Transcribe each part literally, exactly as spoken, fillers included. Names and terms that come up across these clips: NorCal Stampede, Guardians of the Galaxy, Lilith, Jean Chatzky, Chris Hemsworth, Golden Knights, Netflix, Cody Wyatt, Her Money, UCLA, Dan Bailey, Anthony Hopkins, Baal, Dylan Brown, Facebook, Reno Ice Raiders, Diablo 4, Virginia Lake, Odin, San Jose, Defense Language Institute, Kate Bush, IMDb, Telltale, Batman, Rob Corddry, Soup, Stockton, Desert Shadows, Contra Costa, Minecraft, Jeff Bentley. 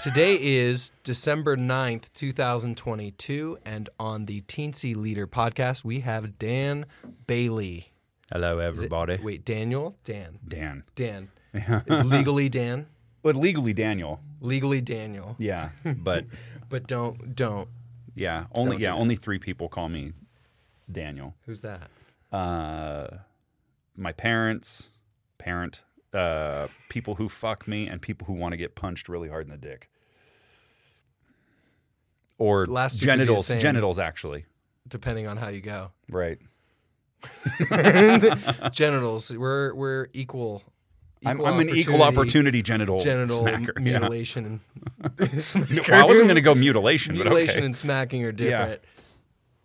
Today is December ninth, two thousand twenty-two, and on the Teensy Leader Podcast, we have Dan Bailey. Hello, everybody. It, wait, Daniel? Dan. Dan. Dan. Legally Dan? Well, legally Daniel. Legally Daniel. Yeah, but... but don't, don't. Yeah, only don't yeah, do only three people call me Daniel. Who's that? Uh, my parents, parent, uh, people who fuck me, and people who want to get punched really hard in the dick. Or Last genitals, same, genitals actually. Depending on how you go. Right. Genitals, we're we're equal. equal I'm, I'm an equal opportunity genital Genital smacker, mutilation. Yeah. And smacker. Well, I wasn't going to go mutilation, mutilation but Mutilation okay. and smacking are different. Yeah.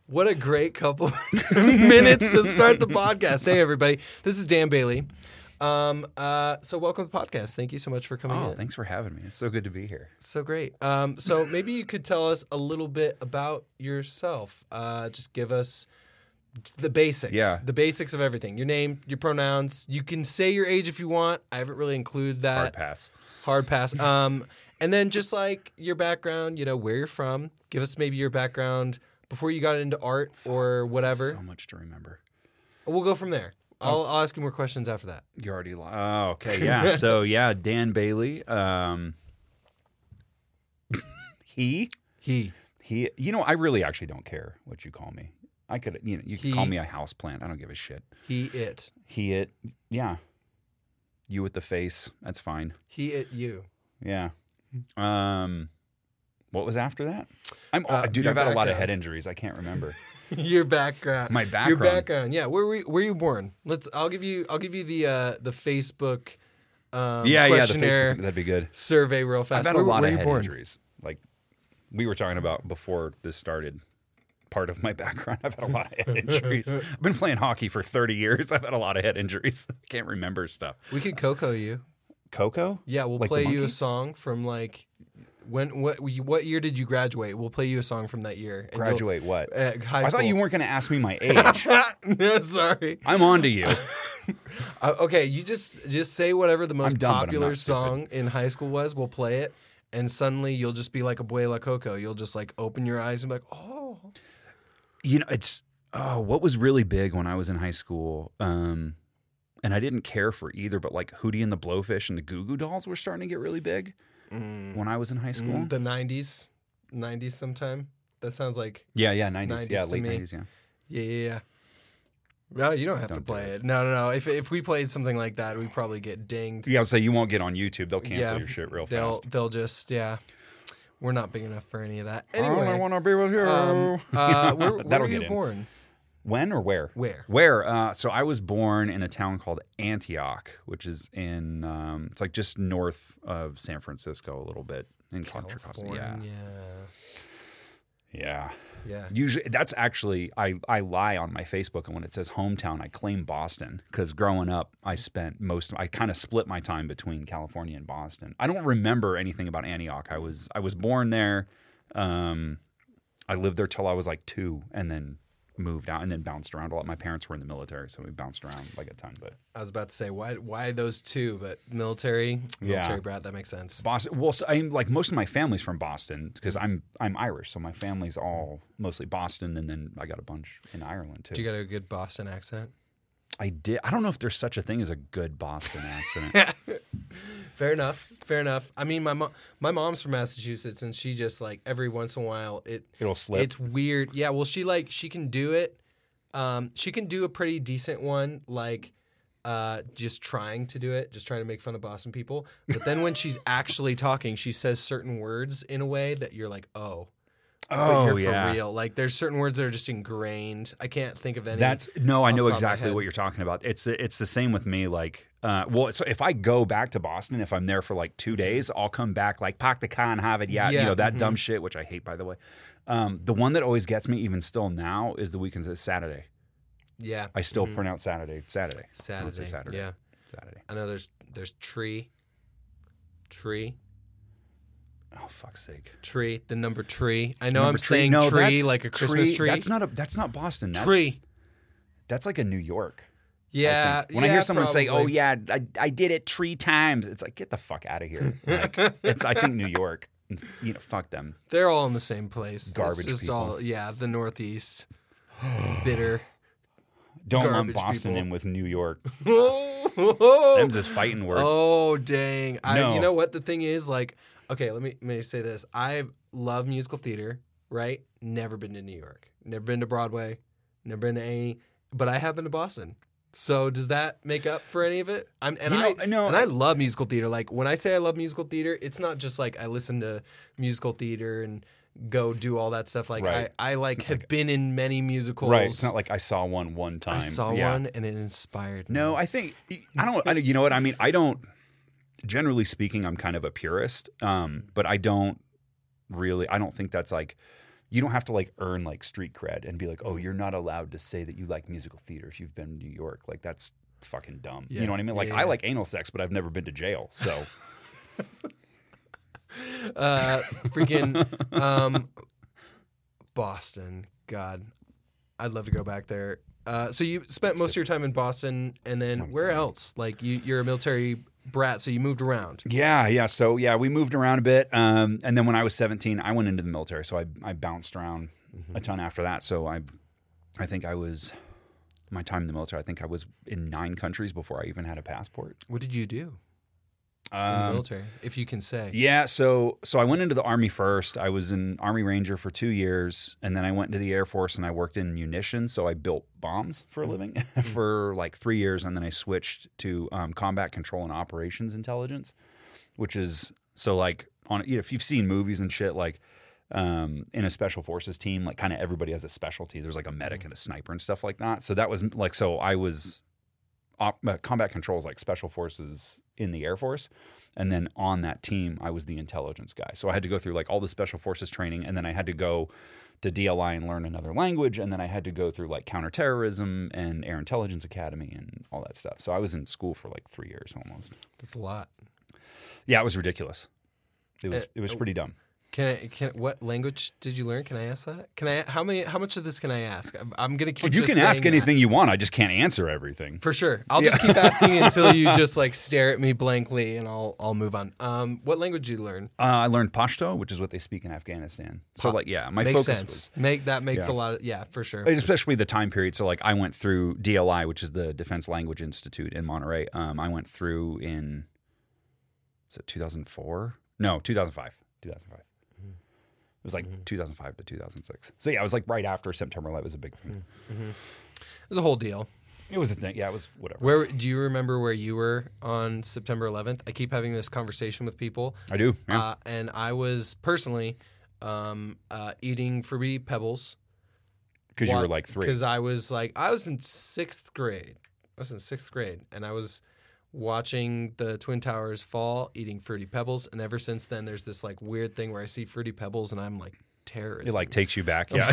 What a great couple minutes to start the podcast. Hey, everybody. This is Dan Bailey. Um, uh, so welcome to the podcast. Thank you so much for coming oh, in. Thanks for having me. It's so good to be here. So great. Um, so maybe you could tell us a little bit about yourself. Uh, just give us the basics. Yeah. The basics of everything. Your name, your pronouns. You can say your age if you want. I haven't really included that. Hard pass. Hard pass. Um, and then just like your background, you know, where you're from. Give us maybe your background before you got into art or whatever. So much to remember. We'll go from there. I'll, I'll ask you more questions after that. You already lost. Oh, okay. Yeah. So, yeah, Dan Bailey. Um, he? He. He. You know, I really actually don't care what you call me. I could, you know, you could call me a houseplant. I don't give a shit. He, it. He, it. Yeah. You with the face. That's fine. He, it, you. Yeah. Um, what was after that? I'm, uh, dude, I've had background. a lot of head injuries. I can't remember. Your background. My background. Your background. Yeah. Where were you, where were you born? Let's. I'll give you. I'll give you the uh, the Facebook. Um, yeah, questionnaire yeah. The Facebook, that'd be good. Survey real fast. I've had where, a lot of head born? injuries. Like we were talking about before this started. Part of my background. I've had a lot of head injuries. I've been playing hockey for thirty years. I've had a lot of head injuries. I can't remember stuff. We could Coco you. Coco? Yeah, we'll like play you a song from like. When what what year did you graduate? We'll play you a song from that year. And graduate what? Uh, high school. I thought you weren't going to ask me my age. No, sorry. I'm on to you. uh, okay, you just just say whatever the most dumb, popular song stupid. in high school was. We'll play it, and suddenly you'll just be like Abuela Coco. You'll just like open your eyes and be like, oh. You know, it's oh, what was really big when I was in high school. Um, and I didn't care for either, but like Hootie and the Blowfish and the Goo Goo Dolls were starting to get really big. Mm. When I was in high school, mm, the nineties, nineties sometime. That sounds like yeah, yeah, nineties, yeah, late nineties, yeah, yeah, yeah. yeah. Well, you don't have don't to play it. it. No, no, no. If if we played something like that, we'd probably get dinged. Yeah, I'll say you won't get on YouTube. They'll cancel yeah, your shit real they'll, fast. They'll just yeah. We're not big enough for any of that. Anyway, I want to be with you. Um, uh, where where were you in. born? When or where? Where? Where? Uh, so I was born in a town called Antioch, which is in um, it's like just north of San Francisco, a little bit in Contra Costa. Yeah. yeah, yeah, Usually, that's actually I, I lie on my Facebook, and when it says hometown, I claim Boston because growing up, I spent most of, I kind of split my time between California and Boston. I don't remember anything about Antioch. I was I was born there. Um, I lived there till I was like two, and then. Moved out and then bounced around a lot. My parents were in the military, so we bounced around like a ton. But I was about to say, why why those two? But military, military yeah. brat, that makes sense. Boston. Well, so I'm like most of my family's from Boston because I'm I'm Irish, so my family's all mostly Boston, and then I got a bunch in Ireland too. Do you got a good Boston accent? I did. I don't know if there's such a thing as a good Boston accent. Fair enough. Fair enough. I mean, my mom, my mom's from Massachusetts, and she just like every once in a while it it'll slip. It's weird. Yeah. Well, she like she can do it. Um, she can do a pretty decent one. Like, uh, just trying to do it, just trying to make fun of Boston people. But then when she's actually talking, she says certain words in a way that you're like, oh. Oh for yeah, real. Like there's certain words that are just ingrained. I can't think of any. That's no, I know exactly what you're talking about. It's it's the same with me. Like, uh, well, so if I go back to Boston, if I'm there for like two days, I'll come back like pak the can have it yeah, you know that mm-hmm. dumb shit, which I hate by the way. Um, the one that always gets me, even still now, is the weekends is Saturday. Yeah, I still mm-hmm. pronounce Saturday, Saturday, Saturday, I Saturday, yeah, Saturday. I know there's there's tree, tree. Oh fuck's sake! Tree, the number tree. I know number I'm tree. saying no, tree like a Christmas tree. tree. That's not a. That's not Boston. That's, tree. That's like a New York. Yeah. I when yeah, I hear someone probably. say, "Oh yeah, I, I did it three times," it's like get the fuck out of here. Like, it's I think New York. And, you know, fuck them. They're all in the same place. Garbage it's just people. All, yeah, the Northeast. Bitter. Don't lump Boston people. In with New York. Them's just fighting words. Oh, dang. No. I, you know what? The thing is, like, okay, let me, let me say this. I love musical theater, right? Never been to New York. Never been to Broadway. Never been to any. But I have been to Boston. So does that make up for any of it? I'm and you know, I no, and I love musical theater. Like when I say I love musical theater, it's not just like I listen to musical theater and go do all that stuff. Like right. I, I like have like, been in many musicals. Right. It's not like I saw one one time. I saw yeah. one and it inspired me. No, I think I don't. I, you know what I mean? I don't. Generally speaking, I'm kind of a purist, um, but I don't really. I don't think that's like. You don't have to like earn like street cred and be like, oh, you're not allowed to say that you like musical theater if you've been to New York. Like that's fucking dumb. Yeah. You know what I mean? Like yeah, yeah. I like anal sex, but I've never been to jail. So, uh, freaking um, Boston. God, I'd love to go back there. Uh, so you spent That's most it. of your time in Boston, and then I'm where kidding. else? Like you, you're a military brat, so you moved around. Yeah, yeah. So yeah, we moved around a bit, um, and then when I was seventeen, I went into the military. So I I bounced around mm-hmm. a ton after that. So I, I think I was my time in the military. I think I was in nine countries before I even had a passport. What did you do um, in the military, if you can say? Yeah. So so I went into the Army first. I was an Army Ranger for two years, and then I went into the Air Force and I worked in munitions. So I built bombs for a living mm-hmm. for like three years, and then I switched to um, combat control and operations intelligence, which is so like on you know, if you've seen movies and shit like um, in a special forces team, like kind of everybody has a specialty. There's like a medic and a sniper and stuff like that. So that was like so I was op, uh, combat control is like special forces in the Air Force, and then on that team I was the intelligence guy. So I had to go through like all the special forces training, and then I had to go to D L I and learn another language, and then I had to go through like counterterrorism and Air Intelligence Academy and all that stuff. So I was in school for like three years almost. That's a lot. Yeah, it was ridiculous. It was uh, it was pretty dumb. Can I, can what language did you learn? Can I ask that? Can I how many how much of this can I ask? I'm, I'm gonna keep. Well, you just can ask anything that. You want. I just can't answer everything. For sure. I'll yeah. just keep asking until you just like stare at me blankly, and I'll I'll move on. Um, what language did you learn? Uh, I learned Pashto, which is what they speak in Afghanistan. So like yeah, my makes focus sense. Was, Make that makes yeah. a lot of yeah for sure. Especially the time period. So like I went through D L I, which is the Defense Language Institute in Monterey. Um, I went through in is it two thousand four? No, two thousand five. two thousand five. Mm-hmm. It was like mm-hmm. two thousand five to two thousand six. So yeah, it was like right after September eleventh was a big thing. Mm-hmm. It was a whole deal. It was a thing. Yeah, it was whatever. Where do you remember where you were on September eleventh? I keep having this conversation with people. I do. Yeah. Uh, and I was personally um, uh, eating Fruity Pebbles. Because you were like three. Because I was like I was in sixth grade. I was in sixth grade, and I was. Watching the Twin Towers fall, eating Fruity Pebbles, and ever since then, there's this like weird thing where I see Fruity Pebbles, and I'm like terrorism. It like takes you back, yeah.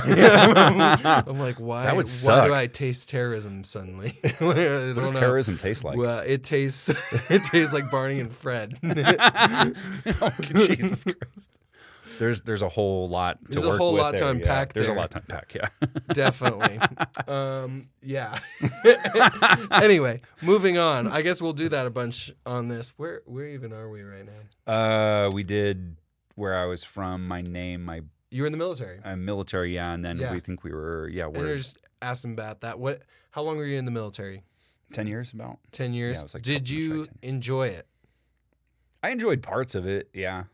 I'm like, why? That would suck. Why do I taste terrorism suddenly? What does know. terrorism taste like? Well, it tastes it tastes like Barney and Fred. Oh, Jesus Christ. There's there's a whole lot to there's work with. There's a whole lot there. to unpack yeah. there. There's a lot to unpack, yeah. Definitely. Um, yeah. Anyway, moving on. I guess we'll do that a bunch on this. Where where even are we right now? Uh, we did where I was from, my name, my... You were in the military. I'm uh, military, yeah, and then yeah. we think we were, yeah. We're... And we just asking about that. What? How long were you in the military? Ten years, about. Ten years. Yeah, it was like did you right, enjoy it? I enjoyed parts of it, yeah.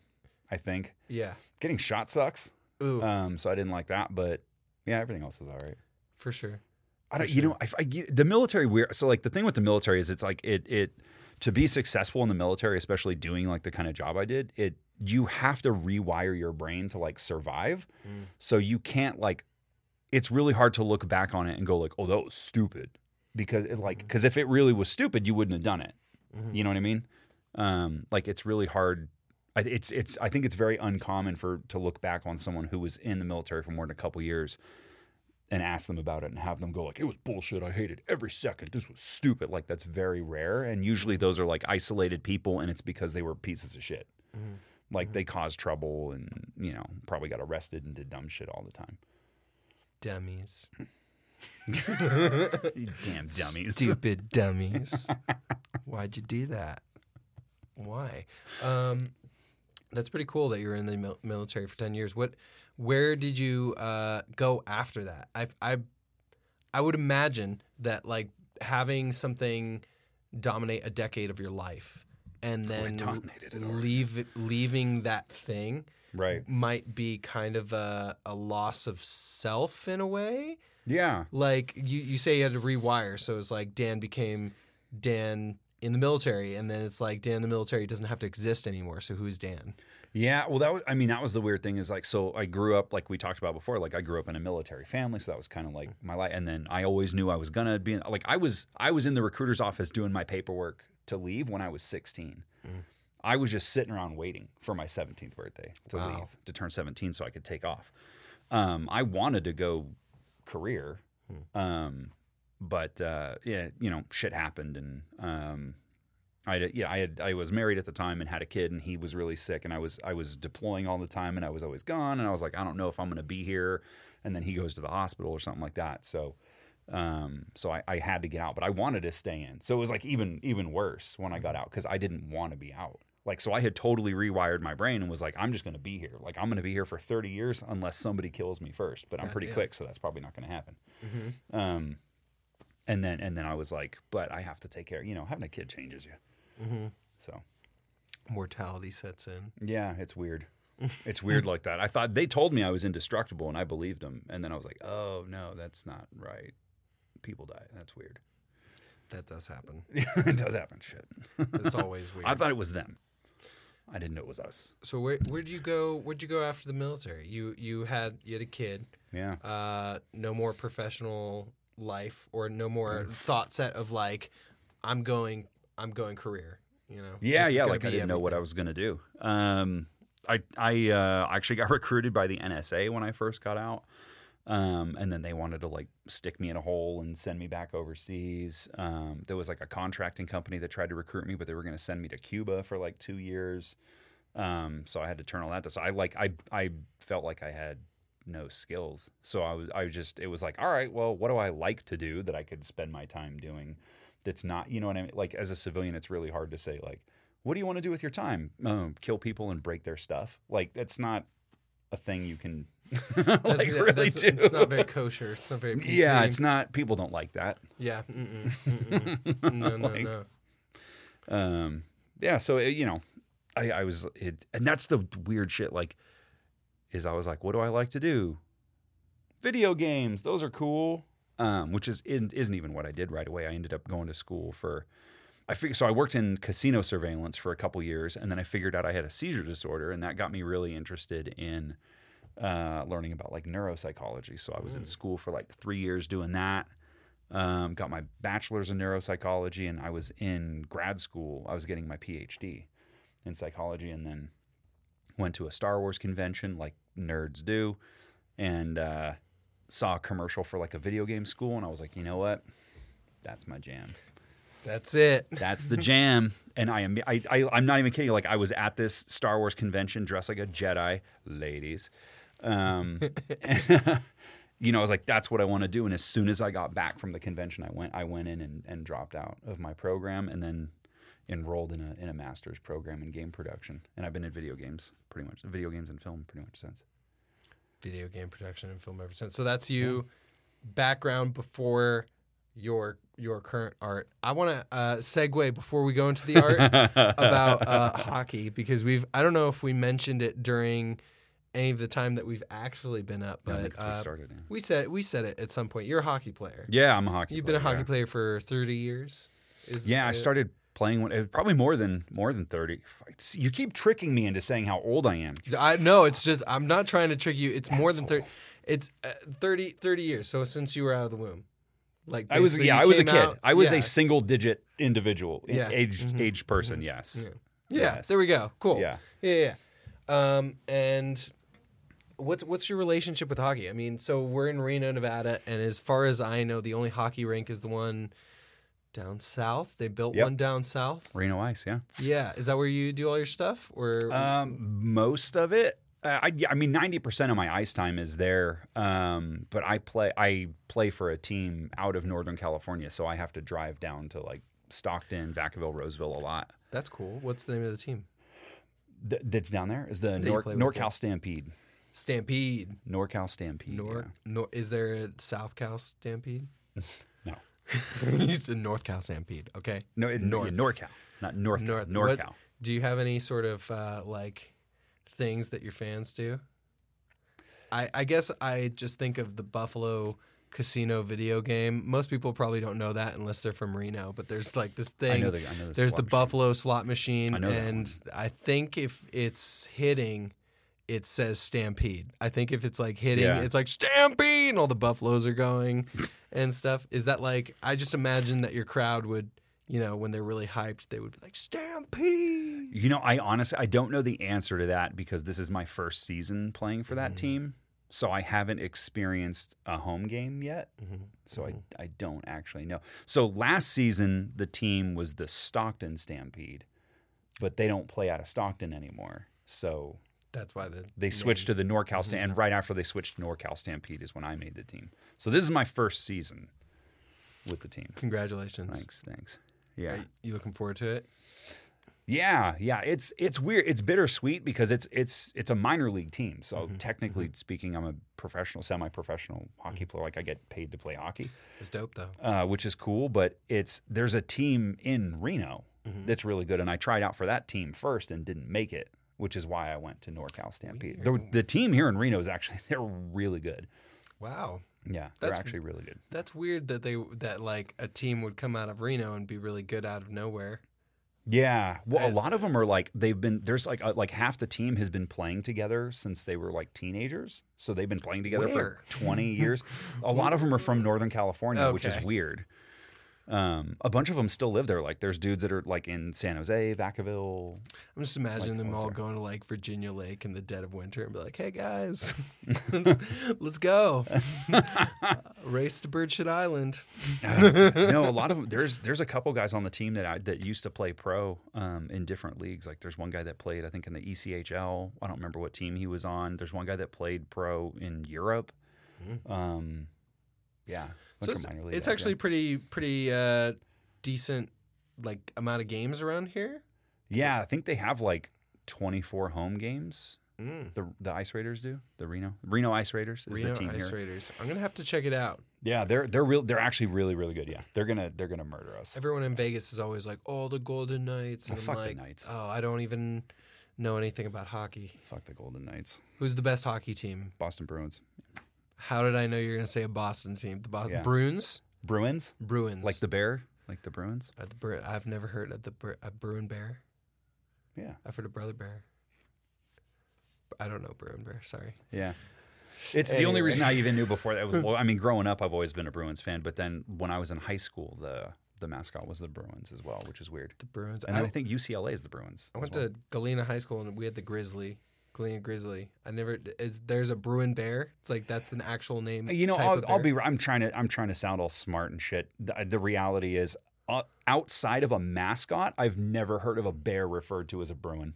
I think. Yeah. Getting shot sucks. Ooh. Um, so I didn't like that, but yeah, everything else was all right. For sure. I don't. For you sure. know, I, I, the military. We're so like the thing with the military is it's like it it to be successful in the military, especially doing like the kind of job I did. It you have to rewire your brain to like survive. Mm. So you can't like. It's really hard to look back on it and go like, oh, that was stupid, because it like because if it really was stupid, you wouldn't have done it. Mm-hmm. You know what I mean? Um, like it's really hard. It's it's. I think it's very uncommon for to look back on someone who was in the military for more than a couple years and ask them about it and have them go like, it was bullshit. I hated every second. This was stupid. Like that's very rare. And usually those are like isolated people, and it's because they were pieces of shit. Mm-hmm. Like mm-hmm. they caused trouble and, you know, probably got arrested and did dumb shit all the time. Dummies. You damn dummies. Stupid dummies. Why'd you do that? Why? Um... That's pretty cool that you were in the military for ten years. What, where did you uh, go after that? I, I, I would imagine that like having something dominate a decade of your life and then oh, leave leaving that thing right. might be kind of a, a loss of self in a way. Yeah. Like you, you say you had to rewire. So it's like Dan became Dan in the military, and then it's like Dan in the military doesn't have to exist anymore. So who's Dan? Yeah, well, that was, I mean, that was the weird thing is like, so I grew up, like we talked about before, like I grew up in a military family. So that was kind of like my life. And then I always knew I was going to be in, like, I was, I was in the recruiter's office doing my paperwork to leave when I was sixteen. Mm. I was just sitting around waiting for my seventeenth birthday to wow. leave, to turn seventeen so I could take off. Um, I wanted to go career. Mm. Um, But uh, yeah, you know, shit happened, and um, I had, yeah, I had I was married at the time and had a kid, and he was really sick, and I was I was deploying all the time, and I was always gone, and I was like, I don't know if I'm gonna be here, and then he goes to the hospital or something like that, so um, so I, I had to get out, but I wanted to stay in, so it was like even even worse when I got out because I didn't want to be out, like so I had totally rewired my brain and was like, I'm just gonna be here, like I'm gonna be here for thirty years unless somebody kills me first, but I'm pretty yeah. quick, so that's probably not gonna happen. Mm-hmm. Um, And then and then I was like, but I have to take care. You know, having a kid changes you. Mm-hmm. So mortality sets in. Yeah, it's weird. It's weird like that. I thought they told me I was indestructible, and I believed them. And then I was like, oh, no, that's not right. People die. That's weird. That does happen. It does happen. Shit. It's always weird. I thought it was them. I didn't know it was us. So where where'd you go? Where'd you go after the military? You you had you had a kid. Yeah. Uh, no more professional life or no more thought set of like I'm going I'm going career, you know. Yeah, yeah, like I didn't everything. know what I was going to do. Um I I uh actually got recruited by the N S A when I first got out. Um and then they wanted to like stick me in a hole and send me back overseas. Um there was like a contracting company that tried to recruit me, but they were going to send me to Cuba for like two years. Um so I had to turn all that down. So I like I I felt like I had no skills. So I was, I was just, it was like, all right, well, what do I like to do that I could spend my time doing? That's not, you know what I mean? Like as a civilian, it's really hard to say like, what do you want to do with your time? Um, kill people and break their stuff. Like that's not a thing you can like that's, really that's, do. It's not very kosher. It's not very P C. Yeah, it's not, people don't like that. Yeah. Mm-mm, mm-mm. No, no, like, no. Um, yeah. So, it, you know, I, I was, it, and that's the weird shit. Like, is I was like, what do I like to do? Video games, those are cool, um, which is, isn't, isn't even what I did right away. I ended up going to school for, I figured, so I worked in casino surveillance for a couple years, and then I figured out I had a seizure disorder, and that got me really interested in uh, learning about like neuropsychology. So I was mm. in school for like three years doing that, um, got my bachelor's in neuropsychology, and I was in grad school. I was getting my P H D in psychology, and then went to a Star Wars convention like nerds do, and uh, saw a commercial for like a video game school, and I was like, you know what? That's my jam. That's it. That's the jam. And I am, I, I, I'm not even kidding. Like I was at this Star Wars convention dressed like a Jedi, ladies. Um, and, you know, I was like, that's what I want to do. And as soon as I got back from the convention, I went, I went in and, and dropped out of my program, and then enrolled in a in a master's program in game production, and I've been in video games pretty much, video games and film pretty much since. Video game production and film ever since. So that's you, yeah. Background before your your current art. I want to uh, segue before we go into the art about uh, hockey, because we've I don't know if we mentioned it during any of the time that we've actually been up, but yeah, uh, we, started, yeah. we said we said it at some point. You're a hockey player. Yeah, I'm a hockey. You've player. You've been a hockey yeah. player for thirty years. Is yeah, it? I started. Playing one, probably more than more than thirty. You keep tricking me into saying how old I am. I no, it's just I'm not trying to trick you. It's That's more than thirty. It's uh, thirty, thirty years. So since you were out of the womb, like I was, yeah, I was a kid. Out, I was yeah. a single digit individual, yeah. aged mm-hmm. aged person. Mm-hmm. Yes. Yeah. yeah, yes. There we go. Cool. Yeah, yeah, yeah. Um, and what's what's your relationship with hockey? I mean, so we're in Reno, Nevada, and as far as I know, the only hockey rink is the one down south. They built yep. one down south. Reno Ice, yeah. Yeah. Is that where you do all your stuff? Or um, most of it. Uh, I, I mean, ninety percent of my ice time is there, um, but I play I play for a team out of Northern California, so I have to drive down to like Stockton, Vacaville, Roseville a lot. That's cool. What's the name of the team? Th- that's down there is the Nor- NorCal Stampede. Stampede. NorCal Stampede. Nor- yeah. Nor- is there a SouthCal Stampede? No. You said NorthCal Stampede, okay? No, it, North. Yeah, NorCal, not North. North. NorCal. What, do you have any sort of uh, like things that your fans do? I, I guess I just think of the Buffalo Casino video game. Most people probably don't know that unless they're from Reno, but there's like this thing. I know the, I know the there's the machine. Buffalo slot machine, I know and that one. I think if it's hitting, it says Stampede. I think if it's like hitting, yeah. it's like Stampede, and all the buffaloes are going and stuff. Is that like, I just imagine that your crowd would, you know, when they're really hyped, they would be like, Stampede. You know, I honestly, I don't know the answer to that because this is my first season playing for that mm-hmm. team. So I haven't experienced a home game yet, mm-hmm. so mm-hmm. I, I don't actually know. So last season, the team was the Stockton Stampede, but they don't play out of Stockton anymore. So that's why the they name. switched to the NorCal Stampede, mm-hmm. and right after they switched to NorCal Stampede is when I made the team. So this is my first season with the team. Congratulations. Thanks, thanks. Yeah. Are you looking forward to it? Yeah, yeah, it's it's weird. It's bittersweet because it's it's it's a minor league team. So mm-hmm. technically mm-hmm. speaking, I'm a professional, semi-professional hockey player. Like I get paid to play hockey. It's dope though, uh, which is cool. But it's there's a team in Reno mm-hmm. that's really good, and I tried out for that team first and didn't make it, which is why I went to NorCal Stampede. The, the team here in Reno is actually they're really good. Wow. Yeah, that's, they're actually really good. That's weird that they that like a team would come out of Reno and be really good out of nowhere. Yeah, well, a lot of them are like they've been. There's like a, like half the team has been playing together since they were like teenagers, so they've been playing together Where? for twenty years. A lot of them are from Northern California, okay. which is weird. Um, a bunch of them still live there. Like there's dudes that are like in San Jose, Vacaville. I'm just imagining like, them all there. going to like Virginia Lake in the dead of winter and be like, "Hey guys, let's, let's go uh, race to Bird Shit Island." uh, no, a lot of them. There's there's a couple guys on the team that I, that used to play pro um, in different leagues. Like there's one guy that played I think in the E C H L. I don't remember what team he was on. There's one guy that played pro in Europe. Mm-hmm. Um, yeah. So it's it's actually game. pretty pretty uh, decent like amount of games around here. Yeah, I think they have like twenty-four home games. Mm. The the Ice Raiders do the Reno Reno Ice Raiders is Reno the team Ice here. Raiders. I'm gonna have to check it out. Yeah, they're they're real. They're actually really really good. Yeah, they're gonna they're gonna murder us. Everyone in Vegas is always like, "Oh, the Golden Knights." And well, I'm fuck like, the Knights. Oh, I don't even know anything about hockey. Fuck the Golden Knights. Who's the best hockey team? Boston Bruins. How did I know you were going to say a Boston team? The Boston yeah. Bruins? Bruins? Bruins. Like the bear? Like the Bruins? Uh, the Bru- I've never heard of the Bru- a Bruin bear. Yeah. I've heard of Brother Bear. I don't know Bruin bear. Sorry. Yeah. It's anyway. The only reason I even knew before that was, well, I mean, growing up, I've always been a Bruins fan. But then when I was in high school, the the mascot was the Bruins as well, which is weird. The Bruins. And I, I think U C L A is the Bruins. I went well. to Galena High School and we had the Grizzly. Grizzly. I never. Is there's a Bruin Bear? It's like that's an actual name. You know, type I'll, of I'll be. I'm trying to. I'm trying to sound all smart and shit. The, the reality is, uh, outside of a mascot, I've never heard of a bear referred to as a Bruin.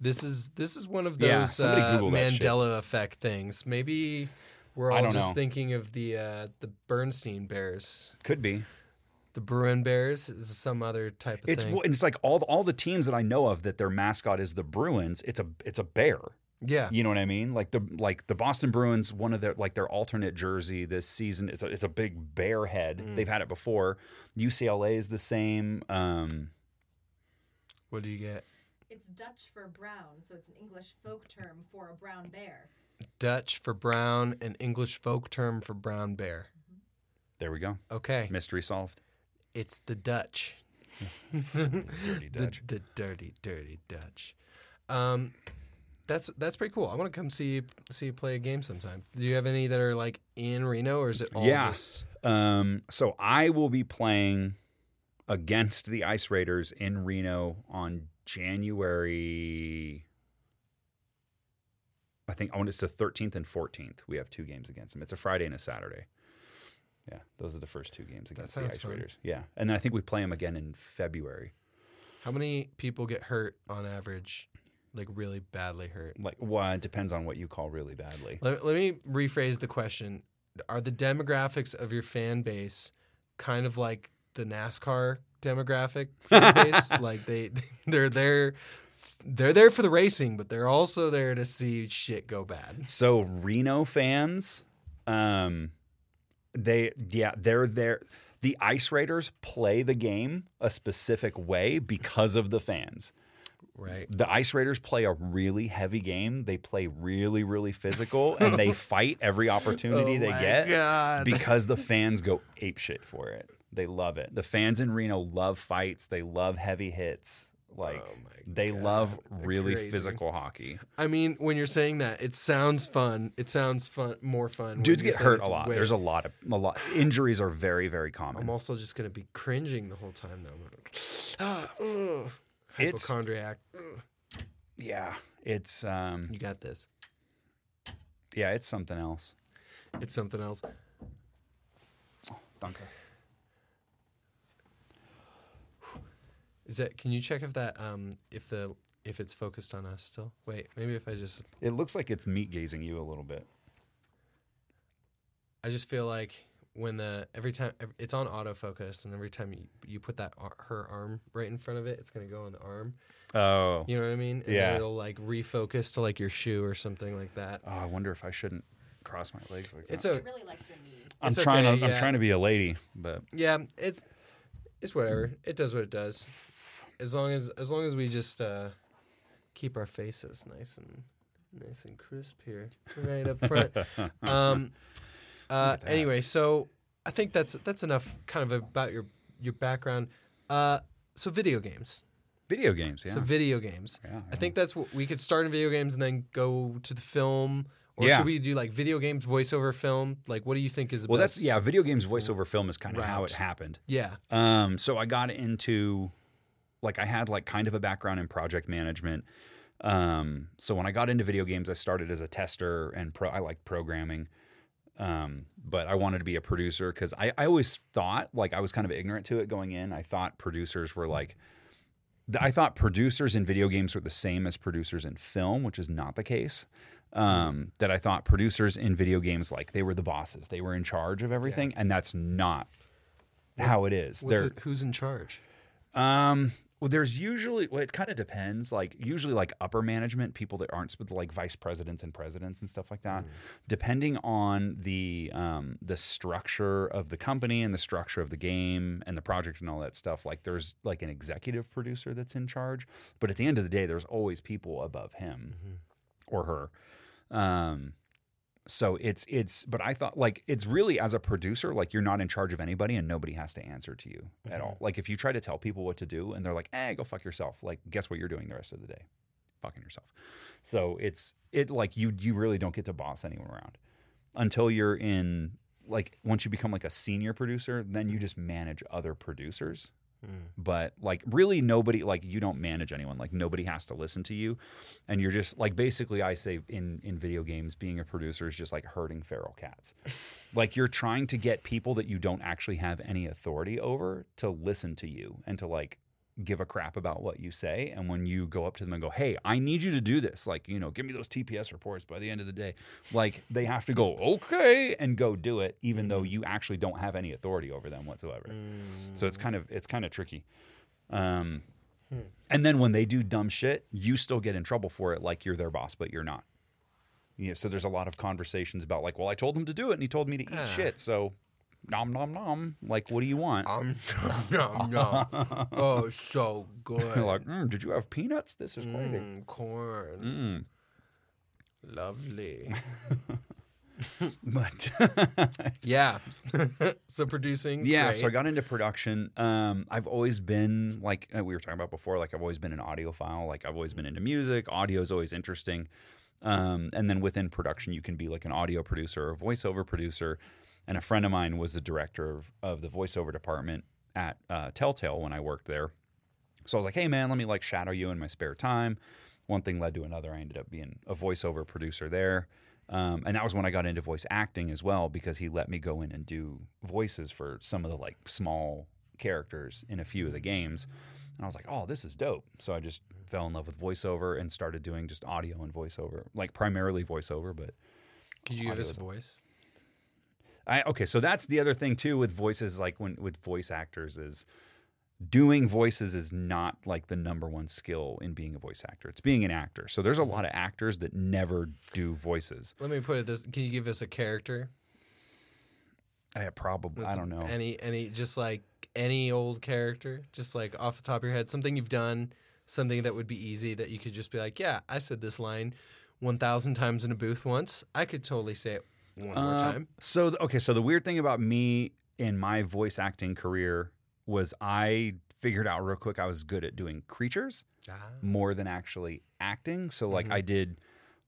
This is this is one of those yeah, uh, Mandela effect things. Maybe we're all just know. thinking of the uh, the Bernstein Bears. Could be. The Bruin Bears is some other type of it's, thing. It's like all the, all the teams that I know of that their mascot is the Bruins. It's a it's a bear. Yeah, you know what I mean. Like the like the Boston Bruins, one of their like their alternate jersey this season. It's a it's a big bear head. Mm. They've had it before. U C L A is the same. Um, what do you get? It's Dutch for brown, so it's an English folk term for a brown bear. Dutch for brown, an English folk term for brown bear. Mm-hmm. There we go. Okay, mystery solved. It's the Dutch. dirty Dutch. The, the dirty, dirty Dutch. Um, that's that's pretty cool. I want to come see see you play a game sometime. Do you have any that are like in Reno, or is it all yeah. just? Um, so I will be playing against the Ice Raiders in Reno on January. I think I want it's the thirteenth and fourteenth. We have two games against them. It's a Friday and a Saturday. Yeah, those are the first two games against the Ice fun. Raiders. Yeah, and then I think we play them again in February. How many people get hurt on average, like really badly hurt? Like, well, it depends on what you call really badly. Let, let me rephrase the question. Are the demographics of your fan base kind of like the NASCAR demographic fan base? Like they, they're there they're there for the racing, but they're also there to see shit go bad. So Reno fans, um, they yeah, they're there. The Ice Raiders play the game a specific way because of the fans. Right. The Ice Raiders play a really heavy game. They play really, really physical, and they fight every opportunity oh they get God. because the fans go apeshit for it. They love it. The fans in Reno love fights. They love heavy hits. Like oh they God. love They're really crazy. physical hockey. I mean, when you're saying that, it sounds fun. It sounds fun, more fun. Dudes get hurt a lot. Way. There's a lot of a lot. Injuries are very, very common. I'm also just gonna be cringing the whole time though. Hypochondriac. It's, yeah, it's. Um, you got this. Yeah, it's something else. It's something else. Oh, bunker. Is that? Can you check if that? Um, if the if it's focused on us still? Wait, maybe if I just. It looks like it's meat gazing you a little bit. I just feel like when the every time it's on autofocus, and every time you, you put that her arm right in front of it, it's gonna go on the arm. Oh, you know what I mean? And yeah. Then it'll like refocus to like your shoe or something like that. Oh, I wonder if I shouldn't cross my legs like it's that. A, it really likes your knee. I'm it's trying. Okay, to, yeah. I'm trying to be a lady, but yeah, it's. It's whatever. It does what it does. As long as as long as we just uh, keep our faces nice and nice and crisp here, right up front. Um, uh, anyway, so I think that's that's enough kind of about your your background. Uh, so video games. Video games, yeah. So video games. Yeah, yeah. I think that's what we could start in video games and then go to the film. Or yeah. should we do like video games, voiceover, film? Like, what do you think is the well, best? Well, that's, yeah, video games, voiceover, film is kind of how it happened. Yeah. Um, so I got into, like, I had like kind of a background in project management. Um, so when I got into video games, I started as a tester and pro. I like programming. Um, but I wanted to be a producer because I, I always thought, like, I was kind of ignorant to it going in. I thought producers were like, I thought producers in video games were the same as producers in film, which is not the case. Um, that I thought producers in video games, like, they were the bosses. They were in charge of everything, yeah. and that's not what, how it is. It, who's in charge? Um, well, there's usually well, – it kind of depends. Like, usually, like, upper management, people that aren't – like, vice presidents and presidents and stuff like that. Mm. Depending on the um, the structure of the company and the structure of the game and the project and all that stuff, like, there's, like, an executive producer that's in charge. But at the end of the day, there's always people above him mm-hmm. or her. Um, so it's, it's, but I thought like, it's really as a producer, like you're not in charge of anybody and nobody has to answer to you mm-hmm. at all. Like if you try to tell people what to do and they're like, eh, go fuck yourself. Like, guess what you're doing the rest of the day? Fucking yourself. So it's, it like you, you really don't get to boss anyone around until you're in like, once you become like a senior producer, then you just manage other producers. Mm. But like really nobody, like you don't manage anyone, like nobody has to listen to you. And you're just like, basically I say in, in video games, being a producer is just like herding feral cats. Like you're trying to get people that you don't actually have any authority over to listen to you and to like give a crap about what you say. And when you go up to them and go, hey, I need you to do this. Like, you know, give me those T P S reports by the end of the day. Like they have to go, okay, and go do it, even though you actually don't have any authority over them whatsoever. Mm. So it's kind of, it's kind of tricky. Um, hmm. And then when they do dumb shit, you still get in trouble for it. Like you're their boss, but you're not. You know, so there's a lot of conversations about like, well, I told him to do it and he told me to eat ah. shit. So nom, nom, nom. Like, what do you want? Um, nom, nom, nom. Oh, so good. Like, mm, did you have peanuts? This is great. Mm, corn. Mm. Lovely. But yeah. So producing. Yeah. Great. So I got into production. Um, I've always been like we were talking about before, like I've always been an audiophile. Like I've always been into music. Audio is always interesting. Um, and then within production, you can be like an audio producer or a voiceover producer. And a friend of mine was the director of, of the voiceover department at uh, Telltale when I worked there. So I was like, hey, man, let me like shadow you in my spare time. One thing led to another. I ended up being a voiceover producer there. Um, and that was when I got into voice acting as well, because he let me go in and do voices for some of the like small characters in a few of the games. And I was like, oh, this is dope. So I just fell in love with voiceover and started doing just audio and voiceover, like primarily voiceover. But could you give us a voice? I, okay, so that's the other thing too with voices, like when with voice actors is doing voices is not like the number one skill in being a voice actor. It's being an actor. So there's a lot of actors that never do voices. Let me put it this. Can you give us a character? I probably, That's I don't know. Any, any, just like any old character, just like off the top of your head, something you've done, something that would be easy that you could just be like, yeah, I said this line one thousand times in a booth once. I could totally say it one uh, more time. So, the, okay. So the weird thing about me in my voice acting career was I figured out real quick I was good at doing creatures ah. more than actually acting. So like mm-hmm. I did,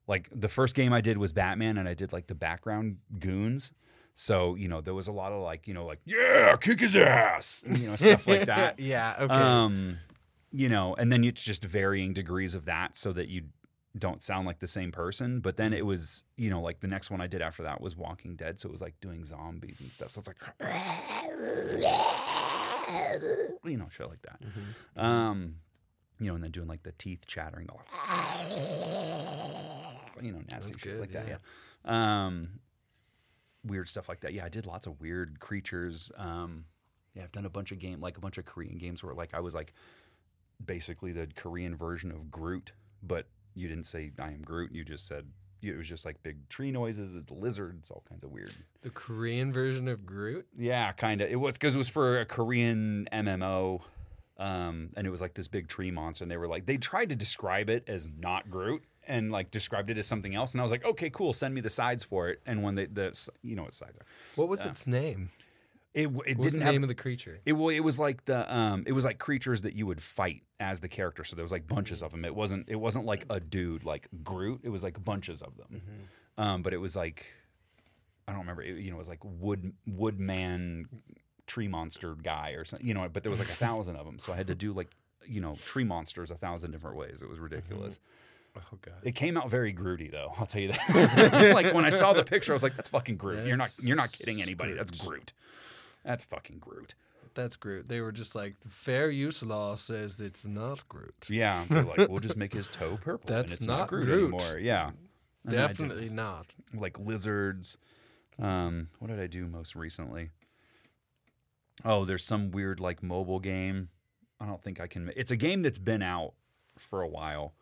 like the first game I did was Batman, and I did like the background goons. So, you know, there was a lot of like, you know, like, yeah, kick his ass, you know, stuff like that. yeah, okay. Um, you know, and then it's just varying degrees of that so that you don't sound like the same person. But then it was, you know, like the next one I did after that was Walking Dead. So it was like doing zombies and stuff. So it's like, you know, shit like that. Mm-hmm. Um, you know, and then doing like the teeth chattering, you know, nasty That's shit good, like yeah. that. Yeah. Um, Weird stuff like that. Yeah, I did lots of weird creatures. Um, yeah, I've done a bunch of game, like a bunch of Korean games where like I was like basically the Korean version of Groot, but you didn't say I am Groot. You just said it was just like big tree noises, lizards, all kinds of weird. The Korean version of Groot? Yeah, kind of. It was because it was for a Korean M M O, um, and it was like this big tree monster. And they were like they tried to describe it as not Groot. And like described it as something else, and I was like, "Okay, cool. Send me the sides for it." And when they, the you know what sides are. What was uh, its name? It it what didn't was the have name of the creature. It well, it was like the um, it was like creatures that you would fight as the character. So there was like bunches of them. It wasn't it wasn't like a dude like Groot. It was like bunches of them. Mm-hmm. Um, but it was like I don't remember. It, you know, it was like wood wood man, tree monster guy or something. You know, but there was like a thousand of them. So I had to do like you know tree monsters a thousand different ways. It was ridiculous. Mm-hmm. Oh God! It came out very Grooty, though. I'll tell you that. Like when I saw the picture, I was like, "That's fucking Groot. That's you're not, you're not kidding anybody. That's Groot. That's fucking Groot. That's Groot." They were just like, "The fair use law says it's not Groot." Yeah, they're like, "We'll just make his toe purple." That's and it's not, not Groot, Groot anymore. Yeah, and definitely not. Like lizards. Um, what did I do most recently? Oh, there's some weird like mobile game. I don't think I can. It's a game that's been out for a while.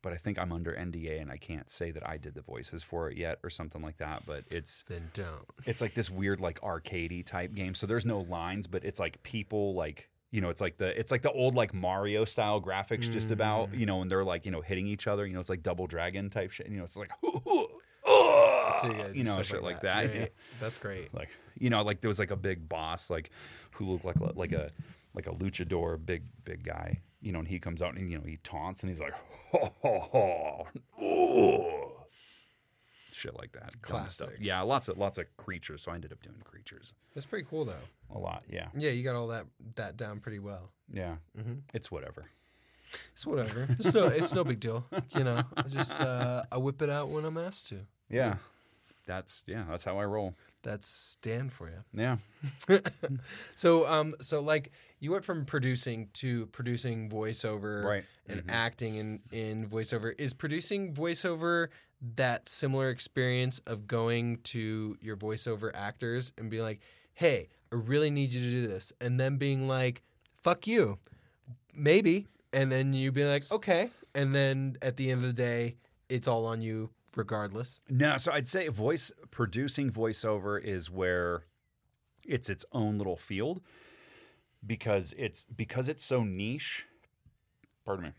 But I think I'm under N D A and I can't say that I did the voices for it yet or something like that. But it's then don't. It's like this weird like arcadey type game. So there's no lines, but it's like people like you know it's like the it's like the old like Mario style graphics mm. just about you know and they're like you know hitting each other you know it's like Double Dragon type shit you know it's like hoo, hoo, oh, so you, you know shit like that, like that. Yeah, yeah. That's great. Like you know like there was like a big boss like who looked like like a like a luchador big big guy. You know, and he comes out and, you know, he taunts and he's like, ho, ho, ho, ooh. Shit like that. Classic. Stuff. Yeah, lots of lots of creatures. So I ended up doing creatures. That's pretty cool, though. A lot, yeah. Yeah, you got all that that down pretty well. Yeah. Mm-hmm. It's whatever. It's whatever. It's no, it's no big deal. You know, I just, uh, I whip it out when I'm asked to. Yeah. That's, yeah, that's how I roll. That's Dan for you. Yeah. so, um, so like you went from producing to producing voiceover, right. and mm-hmm. acting in, in voiceover. Is producing voiceover that similar experience of going to your voiceover actors and being like, "Hey, I really need you to do this," and then being like, "Fuck you," maybe, and then you be like, "Okay," and then at the end of the day, it's all on you. Regardless? No, so I'd say voice producing voiceover is where it's its own little field because it's because it's so niche. Pardon me.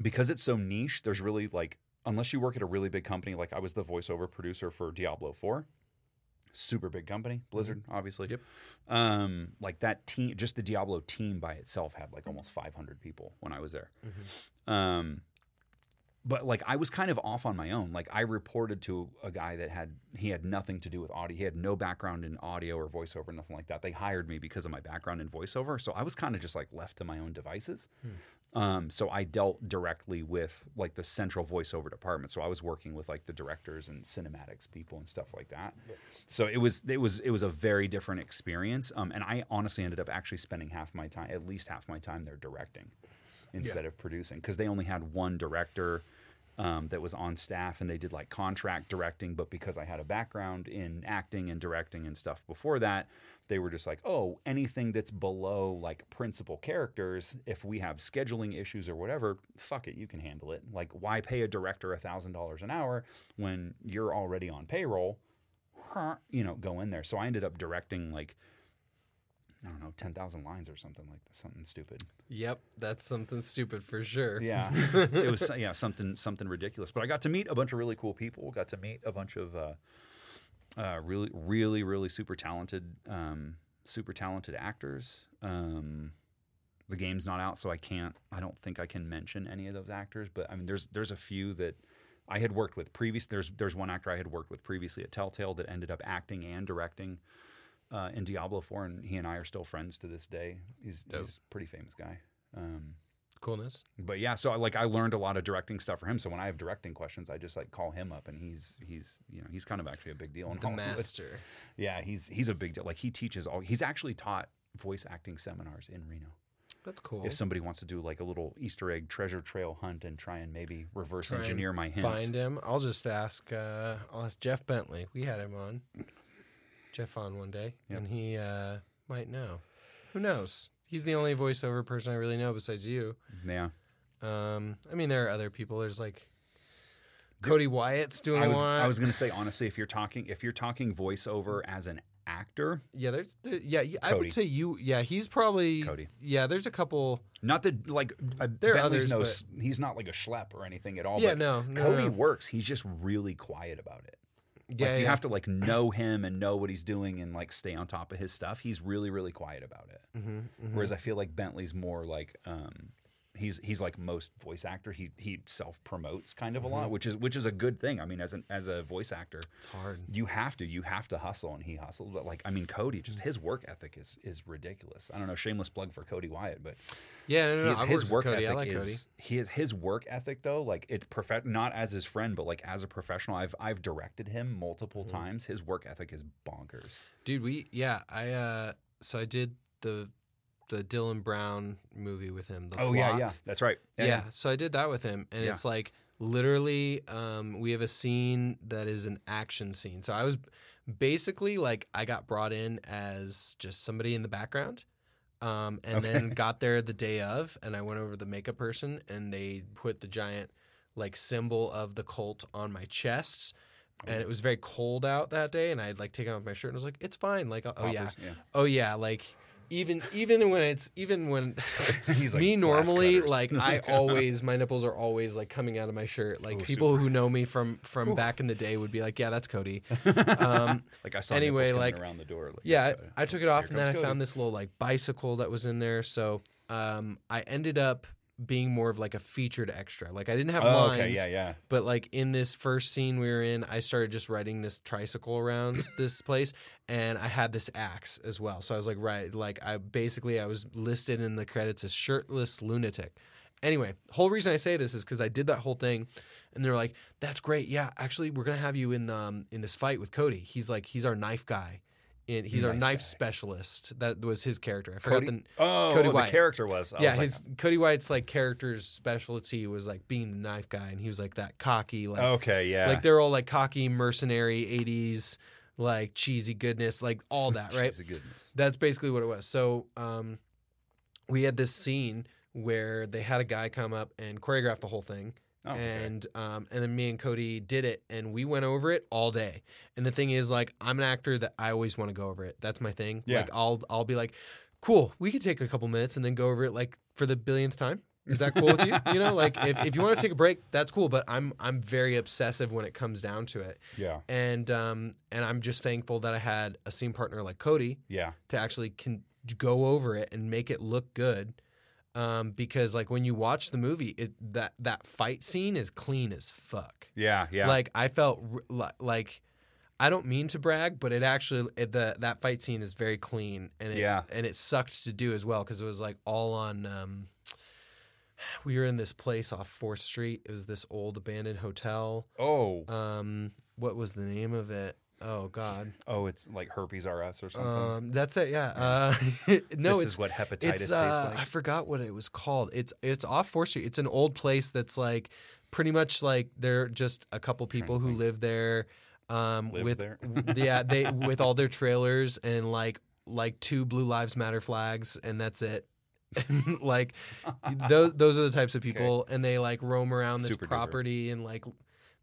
Because it's so niche, there's really like unless you work at a really big company, like I was the voiceover producer for Diablo four, super big company, Blizzard, obviously. Yep. Um, like that team, just the Diablo team by itself had like almost five hundred people when I was there. Mm-hmm. Um, But, like, I was kind of off on my own. Like, I reported to a guy that had – he had nothing to do with audio. He had no background in audio or voiceover, nothing like that. They hired me because of my background in voiceover. So I was kind of just, like, left to my own devices. Hmm. Um, so I dealt directly with, like, the central voiceover department. So I was working with, like, the directors and cinematics people and stuff like that. Yeah. So it was it was, it was a very different experience. Um, and I honestly ended up actually spending half my time – at least half my time there directing. Instead yeah. of producing, because they only had one director, um, that was on staff, and they did like contract directing. But because I had a background in acting and directing and stuff before that, they were just like, oh, anything that's below like principal characters, if we have scheduling issues or whatever, fuck it, you can handle it. Like, why pay a director a thousand dollars an hour when you're already on payroll? You know, go in there. So I ended up directing like, I don't know, ten thousand lines or something like that, something stupid. Yep, that's something stupid for sure. Yeah, it was yeah something something ridiculous. But I got to meet a bunch of really cool people, got to meet a bunch of uh, uh, really, really, really super talented, um, super talented actors. Um, the game's not out, so I can't, I don't think I can mention any of those actors. But I mean, there's there's a few that I had worked with previously. There's there's one actor I had worked with previously at Telltale that ended up acting and directing uh, in Diablo four, and he and I are still friends to this day. He's, he's a pretty famous guy. Um, Coolness. But yeah, so I, like I learned a lot of directing stuff from him. So when I have directing questions, I just like call him up, and he's he's you know he's kind of actually a big deal in Hollywood. The master. Yeah, he's he's a big deal. Like he teaches all. He's actually taught voice acting seminars in Reno. That's cool. If somebody wants to do like a little Easter egg treasure trail hunt and try and maybe reverse try engineer my hints. Find him. I'll just ask uh, I'll ask Jeff Bentley. We had him on. Jeff on one day. Yep. And he uh, might know. Who knows? He's the only voiceover person I really know besides you. Yeah. Um, I mean, there are other people. There's like Cody Wyatt's doing I was, a lot. I was going to say, honestly, if you're talking if you're talking voiceover as an actor, yeah, there's, there, yeah, Cody. I would say you, yeah, he's probably Cody. Yeah, there's a couple. Not that like I, there are others. No, but, he's not like a schlep or anything at all. Yeah, but no, no, Cody no. works. He's just really quiet about it. Yeah, like, yeah, you have to like know him and know what he's doing and like stay on top of his stuff. He's really, really quiet about it. Mm-hmm, mm-hmm. Whereas I feel like Bentley's more like um, he's he's like most voice actor. He he self promotes kind of mm-hmm. a lot, which is which is a good thing. I mean, as an as a voice actor, it's hard. You have to you have to hustle, and he hustled. But like, I mean, Cody, just his work ethic is is ridiculous. I don't know, shameless plug for Cody Wyatt, but yeah, no, no, his, no, his work Cody. ethic I like is Cody. He is his work ethic though. Like it, prof- not as his friend, but like as a professional. I've I've directed him multiple mm-hmm. times. His work ethic is bonkers, dude. We yeah, I uh, so I did the. The Dylan Brown movie with him. The oh, Flock. yeah, yeah. That's right. Yeah, yeah. yeah. So I did that with him. And yeah. it's like literally um, we have a scene that is an action scene. So I was basically like I got brought in as just somebody in the background um, and okay. then got there the day of. And I went over to the makeup person and they put the giant like symbol of the cult on my chest. And it was very cold out that day. And I had like taken off my shirt and was like, it's fine. Like, oh, Poppers, yeah. yeah. Oh, yeah. Like. Even even when it's even when He's like me normally like I always my nipples are always like coming out of my shirt like Ooh, people super. who know me from from Ooh. back in the day would be like yeah that's Cody um, like I saw anyway nipples like around the door like, yeah I, I took it off Here and then Cody. I found this little like bicycle that was in there so um, I ended up being more of like a featured extra like I didn't have oh, lines okay. yeah, yeah. but like in this first scene we were in I started just riding this tricycle around this place. And I had this axe as well. So I was like, right, like I basically I was listed in the credits as shirtless lunatic. Anyway, whole reason I say this is because I did that whole thing. And they're like, that's great. Yeah, actually, we're going to have you in um, in this fight with Cody. He's like, he's our knife guy. And he's knife our knife guy. specialist. That was his character. I forgot Cody? the Oh, Cody Wyatt. the character was. I yeah, was his like, Cody Wyatt's like character's specialty was like being the knife guy. And he was like that cocky. Like, okay, yeah. Like they're all like cocky, mercenary, eighties. Like cheesy goodness, like all that, right? Cheesy goodness. That's basically what it was. So um, we had this scene where they had a guy come up and choreograph the whole thing. Oh, and okay. um, and then me and Cody did it, and we went over it all day. And the thing is, like, I'm an actor that I always want to go over it. That's my thing. Yeah. Like, I'll I'll be like, cool, we could take a couple minutes and then go over it, like, for the billionth time. Is that cool with you? You know, like if, if you want to take a break, that's cool. But I'm I'm very obsessive when it comes down to it. Yeah. And um and I'm just thankful that I had a scene partner like Cody. Yeah. To actually can go over it and make it look good, um because like when you watch the movie, it that that fight scene is clean as fuck. Yeah, yeah. Like I felt r- like. I don't mean to brag, but it actually it, the that fight scene is very clean, and it, yeah, and it sucked to do as well because it was like all on. Um, we were in this place off fourth street. It was this old abandoned hotel. Oh, um, what was the name of it? Oh God. Oh, it's like Herpes R Us or something. Um, that's it. Yeah. Uh, no, this it's, is what hepatitis it's, uh, tastes like. I forgot what it was called. It's it's off fourth street. It's an old place that's like pretty much like they're just a couple people who live there um, live with there. yeah, they with all their trailers and like like two Blue Lives Matter flags, and that's it. Like those those are the types of people, okay. and they like roam around this Super property duper. and like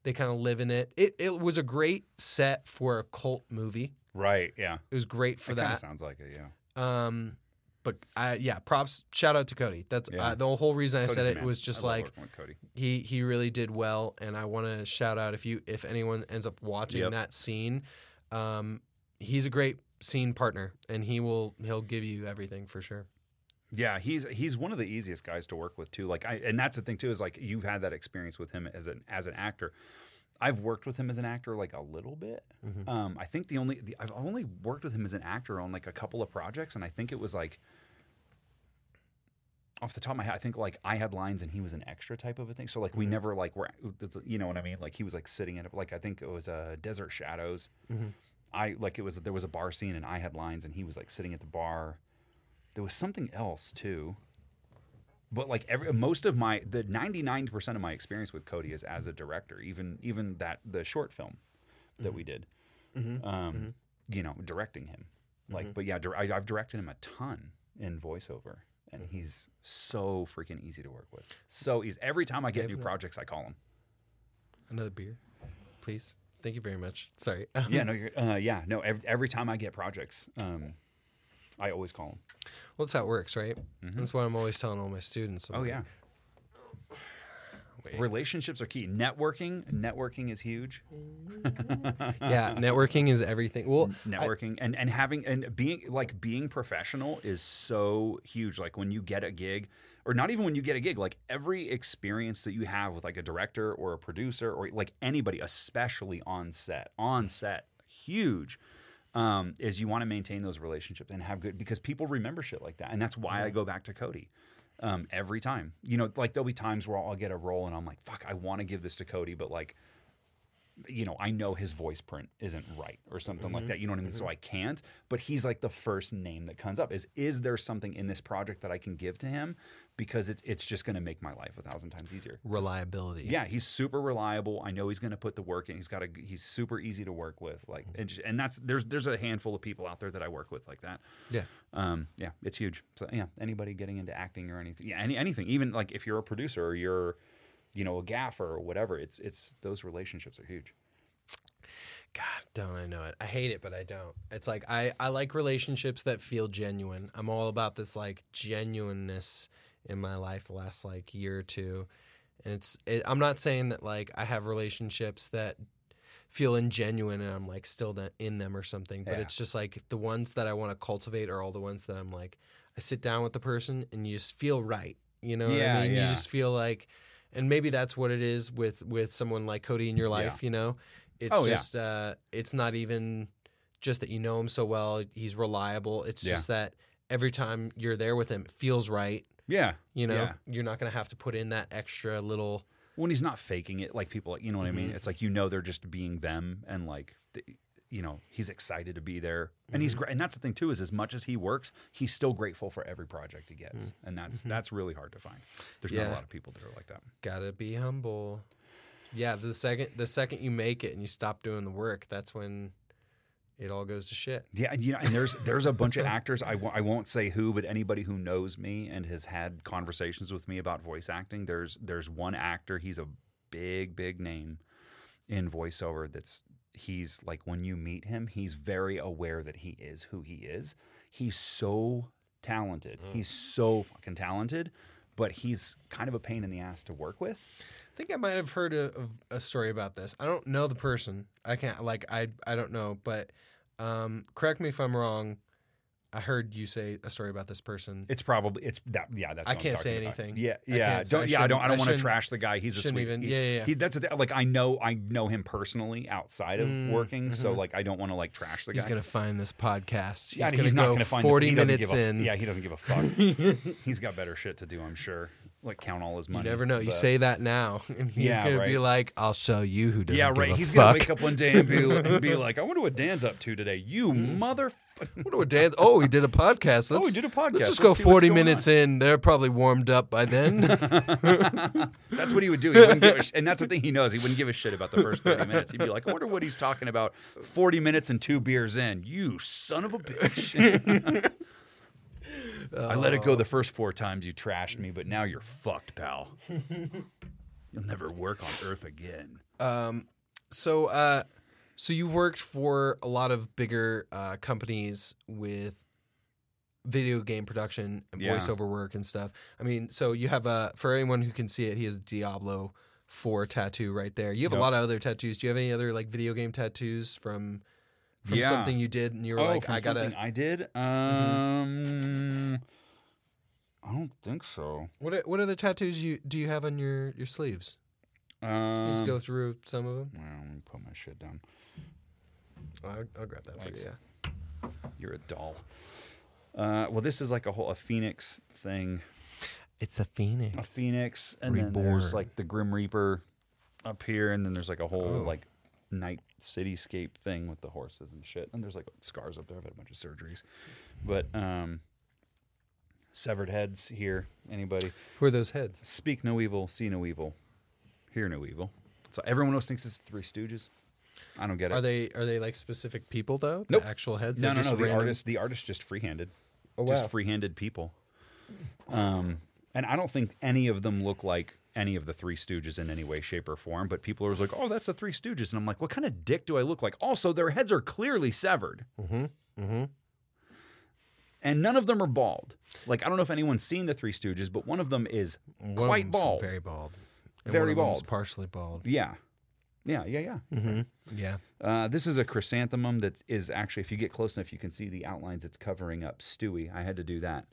they kind of live in it. It it was a great set for a cult movie. Right, yeah. It was great for it that. Kind of sounds like it, yeah. Um But I, yeah, props. Shout out to Cody. That's yeah. uh, the whole reason I Cody's said it was just like he he really did well, and I want to shout out if you if anyone ends up watching yep. that scene, um, he's a great scene partner, and he will he'll give you everything for sure. Yeah, he's he's one of the easiest guys to work with too. Like, I, and that's the thing too is like you've had that experience with him as an as an actor. I've worked with him as an actor like a little bit. Mm-hmm. Um, I think the only the, I've only worked with him as an actor on like a couple of projects, and I think it was like. Off the top of my head, I think like I had lines and he was an extra type of a thing. So like we mm-hmm. never like were, you know what I mean? Like he was like sitting in it. Like I think it was uh, Desert Shadows. Mm-hmm. I like it was there was a bar scene and I had lines and he was like sitting at the bar. There was something else too. But like every most of my the ninety-nine percent of my experience with Cody is as a director. Even even that the short film that mm-hmm. we did, mm-hmm. Um, mm-hmm. you know, directing him. Like, mm-hmm. but yeah, di- I, I've directed him a ton in voiceover. And he's so freaking easy to work with. So easy. Every time I get new projects, I call him. Another beer, please. Thank you very much. Sorry. yeah, no, you're, uh, yeah, no. Every, every time I get projects, um, I always call him. Well, that's how it works, right? Mm-hmm. That's what I'm always telling all my students. I'm oh, like, yeah. Wait. Relationships are key. Networking. Networking is huge. yeah, networking is everything. Well, networking I, and, and having and being like being professional is so huge. Like when you get a gig, or not even when you get a gig, like every experience that you have with like a director or a producer or like anybody, especially on set, on set, huge. Um, is you want to maintain those relationships and have good because people remember shit like that, and that's why I go back to Cody. Um, every time, you know, like there'll be times where I'll get a role and I'm like, fuck, I want to give this to Cody, but like, you know, I know his voice print isn't right or something mm-hmm. like that. You know what I mean? Mm-hmm. So I can't, but he's like the first name that comes up is, is there something in this project that I can give to him? Because it, it's just going to make my life a thousand times easier. Reliability. Yeah. He's super reliable. I know he's going to put the work in. He's got a, he's super easy to work with. Like, and, just, and that's, there's, there's a handful of people out there that I work with like that. Yeah. Um, yeah. It's huge. So yeah. Anybody getting into acting or anything. Yeah. Any, anything, even like if you're a producer or you're, you know, a gaffer or whatever, it's, it's, those relationships are huge. God, don't I know it. I hate it, but I don't. It's like, I, I like relationships that feel genuine. I'm all about this like genuineness in my life the last like year or two. And it's, it, I'm not saying that like I have relationships that feel ingenuine and I'm like still in them or something, but yeah. it's just like the ones that I want to cultivate are all the ones that I'm like, I sit down with the person and you just feel right. You know yeah, what I mean? Yeah. You just feel like, and maybe that's what it is with, with someone like Cody in your life, yeah. you know? It's oh, just yeah. uh, it's not even just that you know him so well. He's reliable. It's yeah. just that every time you're there with him, it feels right. Yeah. You know? Yeah. You're not going to have to put in that extra little... When he's not faking it, like people, you know what mm-hmm. I mean? It's like you know they're just being them and like... They, you know, he's excited to be there and mm-hmm. he's great. And that's the thing too, is as much as he works, he's still grateful for every project he gets. Mm-hmm. And that's, mm-hmm. that's really hard to find. There's yeah. not a lot of people that are like that. Gotta be humble. Yeah. The second, the second you make it and you stop doing the work, that's when it all goes to shit. Yeah. And, you know, and there's, there's a bunch of actors. I, w- I won't say who, but anybody who knows me and has had conversations with me about voice acting, there's, there's one actor. He's a big, big name in voiceover. That's, he's like when you meet him, he's very aware that he is who he is. He's so talented. Mm. He's so fucking talented, but he's kind of a pain in the ass to work with. I think I might have heard a, a story about this. I don't know the person. I can't like I I don't know, but um, correct me if I'm wrong. I heard you say a story about this person. It's probably it's that yeah. That's what I can't say anything. About. Yeah, yeah. I don't, I yeah, I don't. I don't want to trash the guy. He's a sweet. Even, he, yeah, yeah. He, that's a, like I know. I know him personally outside of mm, working. Mm-hmm. So like I don't want to like trash the he's guy. He's gonna find this podcast. He's yeah, gonna he's go not gonna find forty the, minutes a, in. Yeah, he doesn't give a fuck. He's got better shit to do, I'm sure. Like count all his money. You never know. But, you say that now, and he's yeah, gonna right. be like, "I'll show you who doesn't." Yeah, right. Give a he's fuck. gonna wake up one day and be, and be like, "I wonder what Dan's up to today." You motherfucker. Wonder what Dan's. Oh, he did a podcast. Let's, oh, he did a podcast. Let's just let's go forty minutes on. in. They're probably warmed up by then. That's what he would do. He wouldn't give a sh- and that's the thing he knows. He wouldn't give a shit about the first thirty minutes. He'd be like, I wonder what he's talking about. Forty minutes and two beers in. You son of a bitch. I let it go the first four times you trashed me, but now you're fucked, pal. You'll never work on Earth again. Um, so, uh, so you worked for a lot of bigger uh, companies with video game production and yeah. voiceover work and stuff. I mean, so you have a, for anyone who can see it, he has a Diablo four tattoo right there. You have yep. a lot of other tattoos. Do you have any other like video game tattoos from? From yeah. something you did, and you were oh, like, "I gotta." I did. Um, mm-hmm. I don't think so. What are, What other tattoos you do you have on your your sleeves? Um, Let's go through some of them. Well, let me put my shit down. I'll, I'll grab that Thanks. for you. Yeah, you're a doll. Uh, well, this is like a whole a phoenix thing. It's a phoenix. A phoenix, and Reborn. then there's like the Grim Reaper up here, and then there's like a whole oh. like. night cityscape thing with the horses and shit. And there's like scars up there. I've had a bunch of surgeries. But um, severed heads here. Anybody? Who are those heads? Speak no evil, see no evil, hear no evil. So everyone else thinks it's the Three Stooges. I don't get it. Are they are they like specific people though? Nope. The actual heads? No, no, just no. The artist, the artist just freehanded. Oh, wow. Just freehanded people. Um, and I don't think any of them look like any of the Three Stooges in any way, shape, or form, but people are always like, oh, that's the Three Stooges. And I'm like, what kind of dick do I look like? Also, their heads are clearly severed. Mm-hmm. Mm-hmm. And none of them are bald. Like, I don't know if anyone's seen the Three Stooges, but one of them is one quite bald. Very bald. And very one of bald. Partially bald. Yeah. Yeah, yeah, yeah. Mm-hmm. Yeah. Uh, this is a chrysanthemum that is actually, if you get close enough, you can see the outlines it's covering up. Stewie, I had to do that.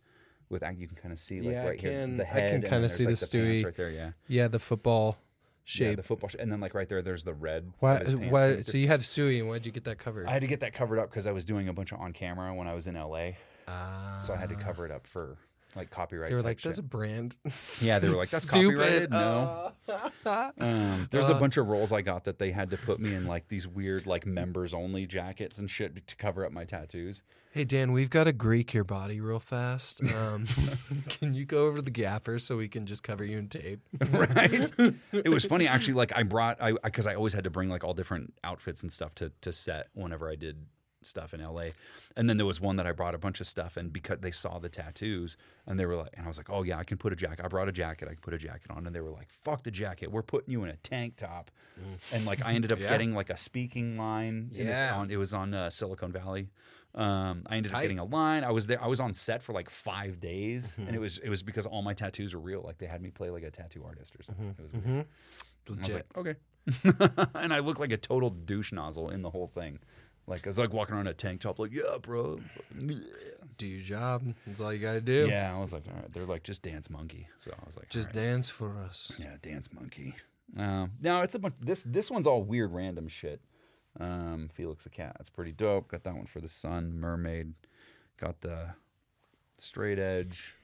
With you can kind of see like yeah, right I can, here the head. I can kind of see like the, the Stewie right there. Yeah, yeah, the football shape. Yeah, the football, sh- and then like right there, there's the red. Why? Why? So you had Stewie, and why did you get that covered? I had to get that covered up because I was doing a bunch of on camera when I was in L A. Uh, so I had to cover it up for like copyright. They were like, shit. "That's a brand." Yeah, they were like, "That's copyrighted." No. Uh, um, there's uh, a bunch of roles I got that they had to put me in like these weird like members only jackets and shit to cover up my tattoos. Hey, Dan, we've got to Greek your body real fast. Um, can you go over to the gaffer so we can just cover you in tape? Right? It was funny, actually. Like, I brought, I because I, I always had to bring, like, all different outfits and stuff to, to set whenever I did stuff in L A. And then there was one that I brought a bunch of stuff in because they saw the tattoos. And they were like, and I was like, oh, yeah, I can put a jacket. I brought a jacket. I can put a jacket on. And they were like, fuck the jacket. We're putting you in a tank top. Mm. And, like, I ended up yeah. getting, like, a speaking line. Yeah. This, on, it was on uh, Silicon Valley. Um, I ended up getting a line. I was there. I was on set for like five days, mm-hmm. and it was it was because all my tattoos were real. Like they had me play like a tattoo artist or something. Mm-hmm. It was weird. Mm-hmm. I was like, okay, and I looked like a total douche nozzle in the whole thing. Like I was like walking around in a tank top, like yeah, bro, do your job. That's all you gotta do. Yeah, I was like, all right. They're like, just dance, monkey. So I was like, just right. dance for us. Yeah, dance, monkey. Um, no, it's a bunch. This this one's all weird, random shit. Um, Felix the Cat, that's pretty dope. Got that one for the sun. Mermaid, got the straight edge.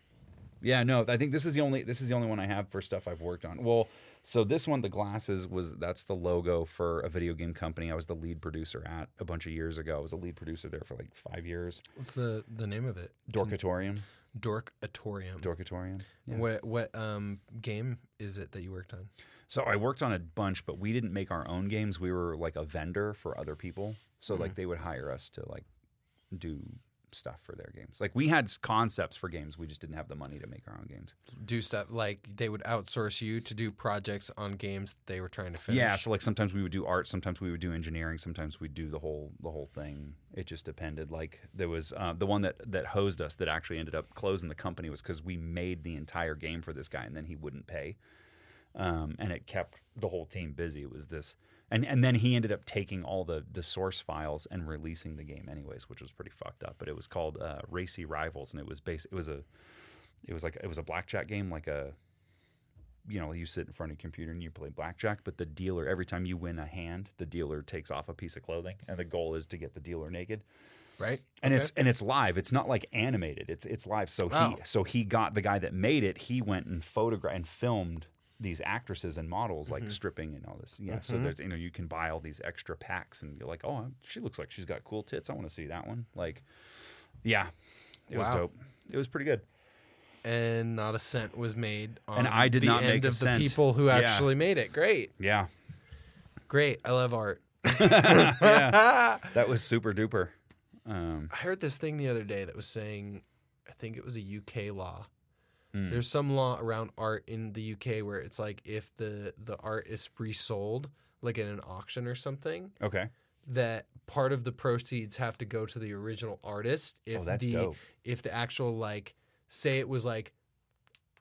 Yeah, no, I think this is the only this is the only one I have for stuff I've worked on. Well, so this one, the glasses was that's the logo for a video game company I was the lead producer at a bunch of years ago. I was a lead producer there for like five years. What's the the name of it? Dorkatorium. Dorkatorium. Dorkatorium. Yeah. What what um game is it that you worked on? So I worked on a bunch, but we didn't make our own games. We were like a vendor for other people. So mm-hmm. like they would hire us to like do stuff for their games. Like we had concepts for games. We just didn't have the money to make our own games. Do stuff like they would outsource you to do projects on games that they were trying to finish. Yeah. So like sometimes we would do art. Sometimes we would do engineering. Sometimes we'd do the whole the whole thing. It just depended. Like there was uh, the one that, that hosed us that actually ended up closing the company was because we made the entire game for this guy and then he wouldn't pay. Um, and it kept the whole team busy. It was this, and, and then he ended up taking all the, the source files and releasing the game anyways, which was pretty fucked up. But it was called uh, Racy Rivals, and it was bas- It was a, it was like it was a blackjack game, like a, you know, you sit in front of a computer and you play blackjack. But the dealer, every time you win a hand, the dealer takes off a piece of clothing, and the goal is to get the dealer naked. Right, and okay. it's and it's live. It's not like animated. It's it's live. So wow. he so he got the guy that made it. He went and photographed and filmed these actresses and models like mm-hmm. stripping and all this. Yeah, mm-hmm. so there's, you know, you can buy all these extra packs and you're like, oh, she looks like she's got cool tits. I want to see that one. Like, yeah, it wow. was dope. It was pretty good. And not a cent was made on and I did the not end make of the people who actually yeah. made it. Great. Yeah. Great. I love art. yeah. That was super duper. Um, I heard this thing the other day that was saying, I think it was a U K law. Mm. There's some law around art in the U K where it's like if the, the art is resold, like in an auction or something. Okay. That part of the proceeds have to go to the original artist. If oh, that's the, dope. If the actual, like, say it was like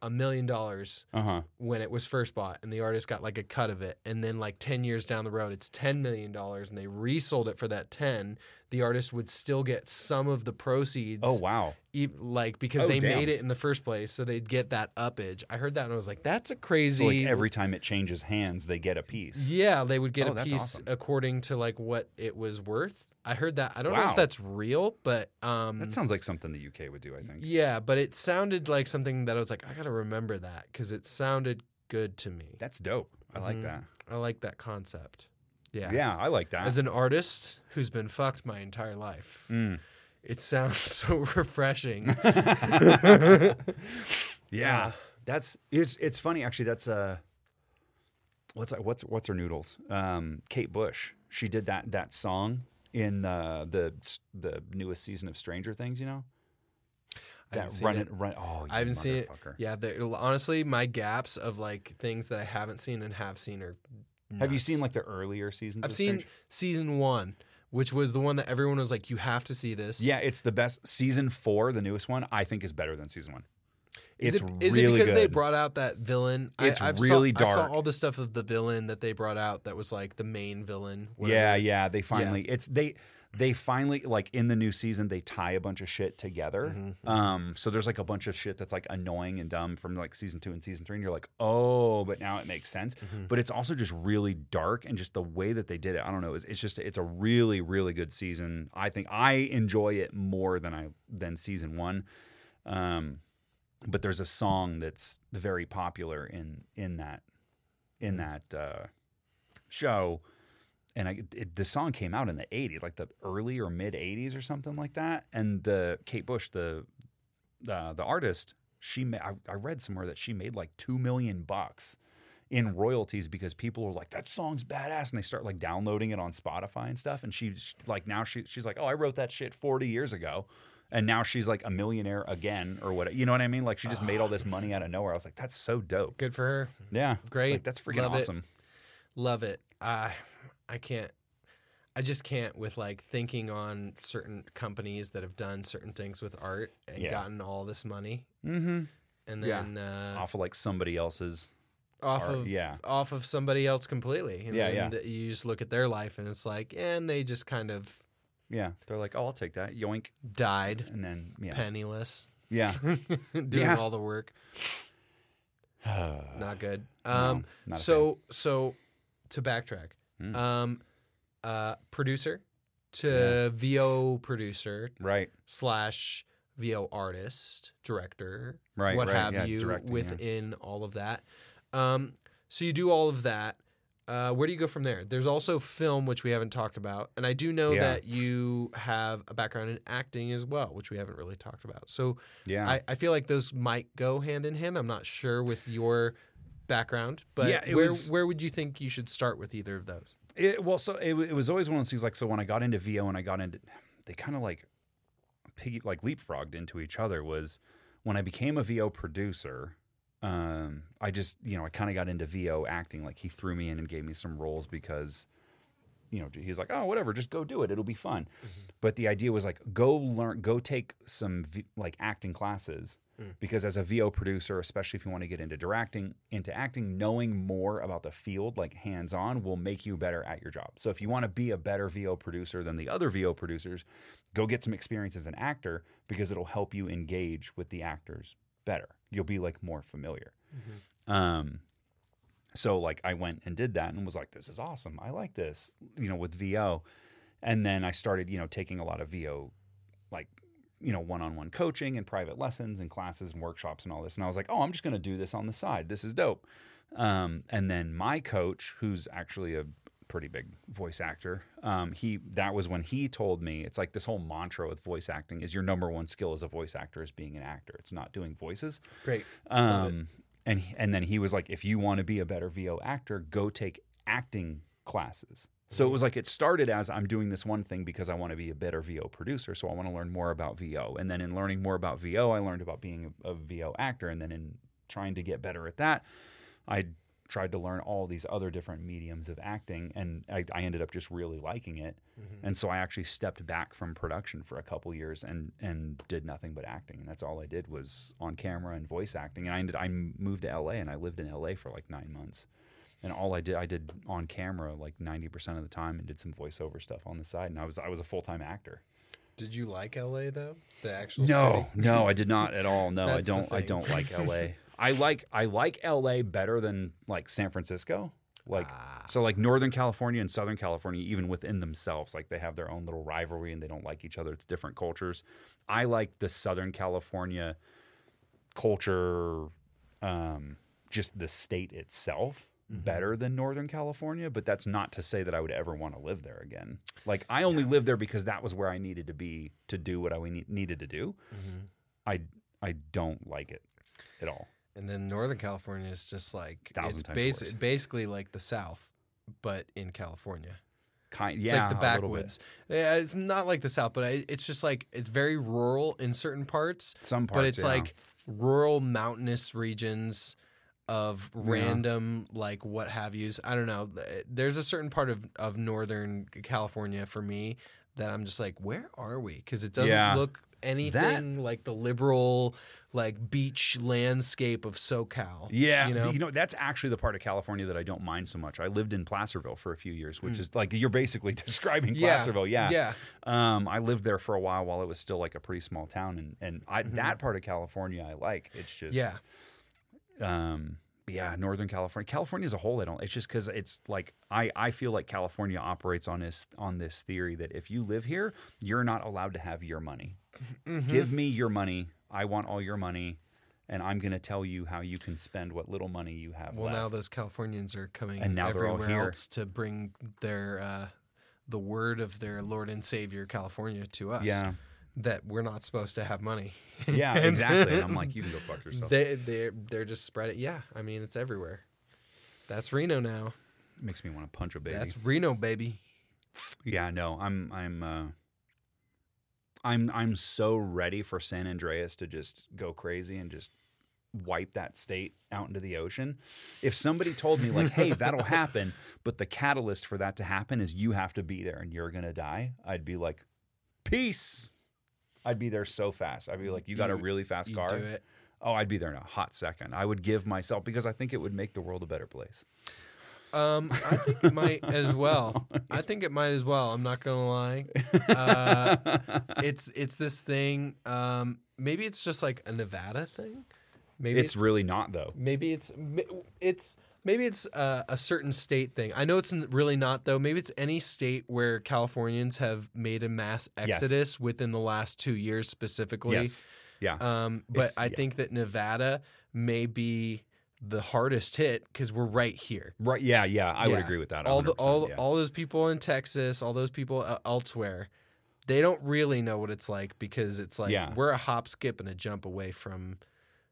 a million dollars uh-huh. when it was first bought and the artist got like a cut of it. And then like ten years down the road, it's ten million dollars and they resold it for that ten, the artist would still get some of the proceeds. Oh, wow. E- like because oh, they damn. made it in the first place. So they'd get that uppage. I heard that and I was like, that's a crazy. So like every time it changes hands, they get a piece. Yeah. They would get oh, a piece awesome. according to like what it was worth. I heard that. I don't wow. know if that's real, but... Um, that sounds like something the U K would do, I think. Yeah, but it sounded like something that I was like, I got to remember that because it sounded good to me. That's dope. I like mm-hmm. that. I like that concept. Yeah. Yeah, I like that. As an artist who's been fucked my entire life, mm. it sounds so refreshing. yeah. yeah. That's... It's it's funny, actually. That's... Uh, what's, what's, what's her noodles? Um, Kate Bush. She did that that song... in uh, the the newest season of Stranger Things, you know? That run it. Run, oh, I haven't seen it. Yeah, honestly, my gaps of like things that I haven't seen and have seen are nuts. Have you seen like the earlier seasons of Stranger? I've seen season one, which was the one that everyone was like, you have to see this. Yeah, it's the best. Season four, the newest one, I think is better than season one. It's is it, really is it because good. they brought out that villain? It's I, I've really saw, dark. I saw all the stuff of the villain that they brought out that was like the main villain. Whatever. Yeah, yeah. They finally yeah. it's they they finally like in the new season they tie a bunch of shit together. Mm-hmm. Um, so there's like a bunch of shit that's like annoying and dumb from like season two and season three, and you're like, oh, but now it makes sense. Mm-hmm. But it's also just really dark and just the way that they did it. I don't know. It's, it's just it's a really really good season. I think I enjoy it more than I than season one. Um, But there's a song that's very popular in in that in that uh, show, and I, it, the song came out in the eighties, like the early or mid eighties or something like that. And the Kate Bush, the the, the artist, she ma- I, I read somewhere that she made like two million bucks in royalties because people were like, that song's badass, and they start like downloading it on Spotify and stuff. And she's like, now she she's like, oh, I wrote that shit forty years ago. And now she's like a millionaire again or whatever. You know what I mean? Like she just made all this money out of nowhere. I was like, that's so dope. Good for her. Yeah. Great. Like, that's freaking Love awesome. It. Love it. I, I can't, I just can't with like thinking on certain companies that have done certain things with art and yeah. gotten all this money. Mm-hmm. And then. Yeah. Uh, off of like somebody else's. Off art. of yeah. off of somebody else completely. And yeah, then yeah. The, you just look at their life and it's like, and they just kind of. Yeah, they're like, oh, I'll take that. Yoink. Died. And then, yeah. Penniless. Yeah. Doing yeah. all the work. Not good. Um, no, not so, so to backtrack, mm. um, uh, producer to yeah. V O producer. Right. Slash V O artist, director. Right, What right, have yeah, you directing, within yeah. all of that. Um, so you do all of that. Uh, where do you go from there? There's also film, which we haven't talked about. And I do know yeah. that you have a background in acting as well, which we haven't really talked about. So yeah. I, I feel like those might go hand in hand. I'm not sure with your background, but yeah, where was, where would you think you should start with either of those? It, well, so it, it was always one of those things like, so when I got into V O and I got into, they kind of like piggy, like leapfrogged into each other was when I became a V O producer. Um, I just, you know, I kind of got into V O acting. Like he threw me in and gave me some roles because, you know, he's like, oh, whatever, just go do it. It'll be fun. Mm-hmm. But the idea was like, go learn, go take some v- like acting classes mm. because as a V O producer, especially if you want to get into directing, into acting, knowing more about the field, like hands on will make you better at your job. So if you want to be a better V O producer than the other V O producers, go get some experience as an actor because it'll help you engage with the actors better. You'll be like more familiar. Mm-hmm. Um, so like I went and did that and was like, this is awesome. I like this, you know, with V O. And then I started, you know, taking a lot of V O, like, you know, one-on-one coaching and private lessons and classes and workshops and all this. And I was like, oh, I'm just going to do this on the side. This is dope. Um, and then my coach, who's actually a pretty big voice actor, um, he that was when he told me, it's like this whole mantra with voice acting is your number one skill as a voice actor is being an actor. It's not doing voices. Great. Um, and and then he was like, if you want to be a better V O actor, go take acting classes. So it was like it started as I'm doing this one thing because I want to be a better V O producer, so I want to learn more about V O. And then in learning more about V O, I learned about being a, a V O actor. And then in trying to get better at that, I tried to learn all these other different mediums of acting, and I, I ended up just really liking it. Mm-hmm. And so I actually stepped back from production for a couple years and and did nothing but acting. And that's all I did was on camera and voice acting. And I ended I moved to L A, and I lived in L A for like nine months. And all I did, I did on camera like ninety percent of the time, and did some voiceover stuff on the side. And I was, I was a full-time actor. Did you like L A though? The actual no, city? No, I did not at all. No, I don't. I don't like L A. I like, I like L A better than like San Francisco. Like ah. so, like Northern California and Southern California, even within themselves, like they have their own little rivalry and they don't like each other. It's different cultures. I like the Southern California culture, um, just the state itself. Better than Northern California, but that's not to say that I would ever want to live there again. Like I only yeah. lived there because that was where I needed to be to do what I ne- needed to do. Mm-hmm. I I don't like it at all. And then Northern California is just like it's basi- basically like the South, but in California. Kind, yeah, it's like the backwoods. Yeah, it's not like the South, but I, it's just like it's very rural in certain parts. Some parts, but it's yeah. like rural mountainous regions. Of random, yeah. like, what have yous. I don't know. There's a certain part of, of Northern California for me that I'm just like, where are we? Because it doesn't yeah. look anything that... like the liberal, like, beach landscape of SoCal. Yeah. You know? you know, that's actually the part of California that I don't mind so much. I lived in Placerville for a few years, which mm. is, like, you're basically describing Placerville. Yeah. Yeah. yeah. Um, I lived there for a while while it was still, like, a pretty small town. And, and I, mm-hmm. that part of California I like. It's just... yeah. Um, yeah, Northern California, California as a whole, I don't, it's just because it's like, I, I feel like California operates on this, on this theory that if you live here, you're not allowed to have your money. Mm-hmm. Give me your money. I want all your money. And I'm going to tell you how you can spend what little money you have well, left. Well, now those Californians are coming and now everywhere they're all here. Else to bring their, uh, the word of their Lord and Savior, California, to us. Yeah. That we're not supposed to have money. Yeah, exactly. And I'm like, you can go fuck yourself. They, they're, they're just spread it. Yeah, I mean, it's everywhere. That's Reno now. Makes me want to punch a baby. That's Reno, baby. Yeah, no, I'm, I'm, uh, I'm, I'm so ready for San Andreas to just go crazy and just wipe that state out into the ocean. If somebody told me like, hey, that'll happen, but the catalyst for that to happen is you have to be there and you're going to die, I'd be like, peace. I'd be there so fast. I'd be like, you got you, a really fast car? Do it. Oh, I'd be there in a hot second. I would give myself, because I think it would make the world a better place. Um, I think it might as well. I think it might as well. I'm not going to lie. Uh, it's it's this thing. Um, maybe it's just like a Nevada thing. Maybe It's, it's really not, though. Maybe it's it's maybe it's a, a certain state thing. I know it's really not, though. Maybe it's any state where Californians have made a mass exodus yes. within the last two years specifically. Yes. Yeah. Um, but it's, I yeah. think that Nevada may be the hardest hit because we're right here. Right. Yeah. Yeah. I yeah. would agree with that. All the, all yeah. all those people in Texas, all those people uh, elsewhere, they don't really know what it's like because it's like yeah. we're a hop, skip, and a jump away from.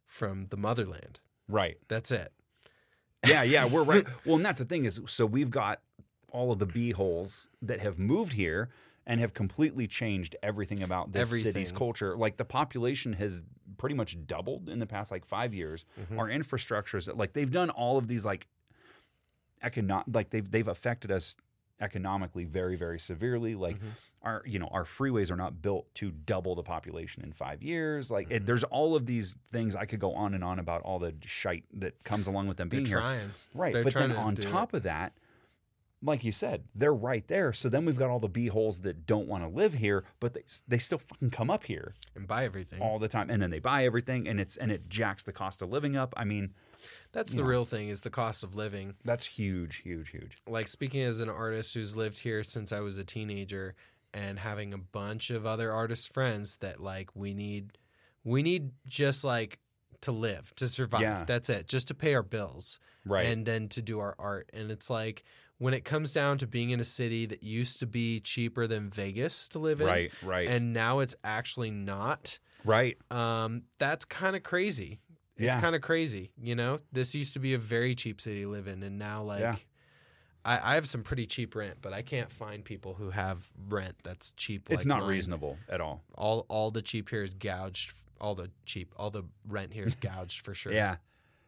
From the motherland. Right. That's it. Yeah, yeah, we're right. Well, and that's the thing is, so we've got all of the b-holes that have moved here and have completely changed everything about this everything. city's culture. Like the population has pretty much doubled in the past like five years. Mm-hmm. Our infrastructure is like they've done all of these like econo- like they've they've affected us economically very, very severely. Like mm-hmm. our, you know, our freeways are not built to double the population in five years. Like mm-hmm. it, there's all of these things. I could go on and on about all the shite that comes along with them being here. Right. They're but then on top it. of that, like you said, they're right there. So then we've got all the b-holes that don't want to live here, but they they still fucking come up here and buy everything all the time. And then they buy everything and it's, and it jacks the cost of living up. I mean, That's the yeah. real thing is the cost of living. That's huge, huge, huge. Like speaking as an artist who's lived here since I was a teenager and having a bunch of other artist friends that like we need we need just like to live, to survive. Yeah. That's it. Just to pay our bills. Right. And then to do our art. And it's like, when it comes down to being in a city that used to be cheaper than Vegas to live in. Right, right. And now it's actually not. Right. Um, that's kind of crazy. It's yeah. kind of crazy, you know? This used to be a very cheap city to live in, and now, like, yeah. I, I have some pretty cheap rent, but I can't find people who have rent that's cheap. It's like not mine. Reasonable at all. All all the cheap here is gouged. All the cheap, all the rent here is gouged for sure. Yeah.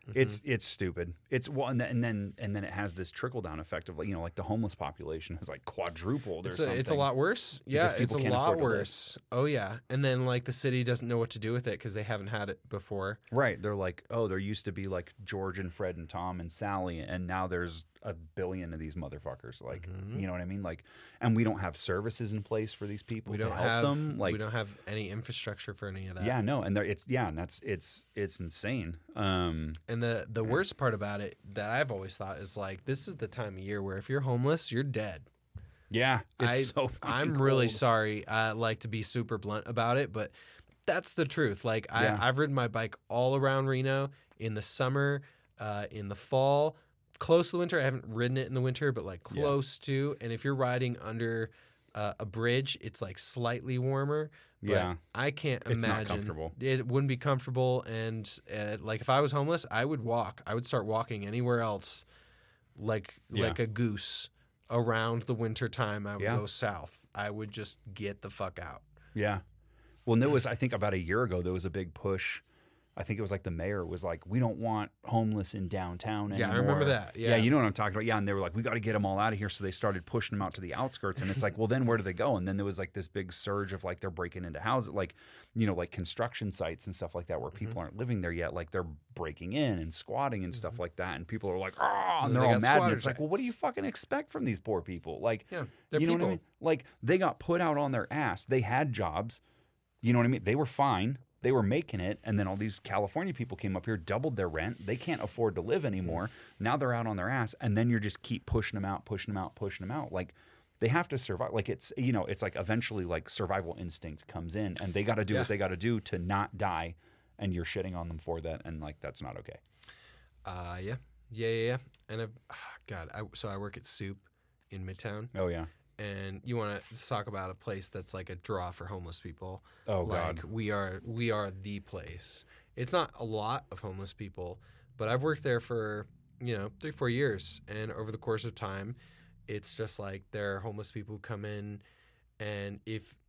Mm-hmm. It's it's stupid. It's well, and then, and then and then it has this trickle down effect of, like, you know, like the homeless population has like quadrupled or it's a, something. It's a lot worse. Yeah, it's a lot worse. Oh yeah, and then like the city doesn't know what to do with it because they haven't had it before. Right. They're like, oh, there used to be like George and Fred and Tom and Sally, and now there's a billion of these motherfuckers. Like, mm-hmm. you know what I mean? Like, and we don't have services in place for these people. We don't to help have, them. Like, we don't have any infrastructure for any of that. Yeah, no, and there it's yeah, and that's it's it's insane. Um, and the the yeah. worst part about it that I've always thought is like, this is the time of year where if you're homeless, you're dead. Yeah, it's I, so. I'm cold. Really sorry. I like to be super blunt about it, but that's the truth. Like, I, yeah. I've ridden my bike all around Reno in the summer, uh, in the fall. Close to the winter. I haven't ridden it in the winter, but like close yeah. to. And if you're riding under uh, a bridge, it's like slightly warmer. But yeah. I can't it's imagine. It's not comfortable. It wouldn't be comfortable. And uh, like if I was homeless, I would walk. I would start walking anywhere else like yeah. like a goose around the winter time. I would yeah. go south. I would just get the fuck out. Yeah. Well, there was, I think about a year ago, there was a big push. I think it was like the mayor was like, we don't want homeless in downtown anymore. Yeah, I remember that. Yeah. yeah, you know what I'm talking about. Yeah, and they were like, we got to get them all out of here. So they started pushing them out to the outskirts. And it's like, well, then where do they go? And then there was like this big surge of like they're breaking into houses, like, you know, like construction sites and stuff like that where people mm-hmm. aren't living there yet. Like they're breaking in and squatting and mm-hmm. stuff like that. And people are like, oh, and they're they all mad. And it's like, well, what do you fucking expect from these poor people? Like, yeah, they're you know people. What I mean? Like they got put out on their ass. They had jobs. You know what I mean? They were fine. They were making it, and then all these California people came up here, doubled their rent. They can't afford to live anymore. Now they're out on their ass, and then you're just keep pushing them out, pushing them out, pushing them out. Like they have to survive. Like it's you know, it's like eventually like survival instinct comes in, and they got to do yeah. what they got to do to not die. And you're shitting on them for that, and like that's not okay. Uh yeah, yeah, yeah, yeah. And I've, oh, God, I, so I work at Soup in Midtown. Oh yeah. And you want to talk about a place that's like a draw for homeless people. Oh, like, God. We are we are the place. It's not a lot of homeless people, but I've worked there for, you know, three, four years. And over the course of time, it's just like there are homeless people who come in. And if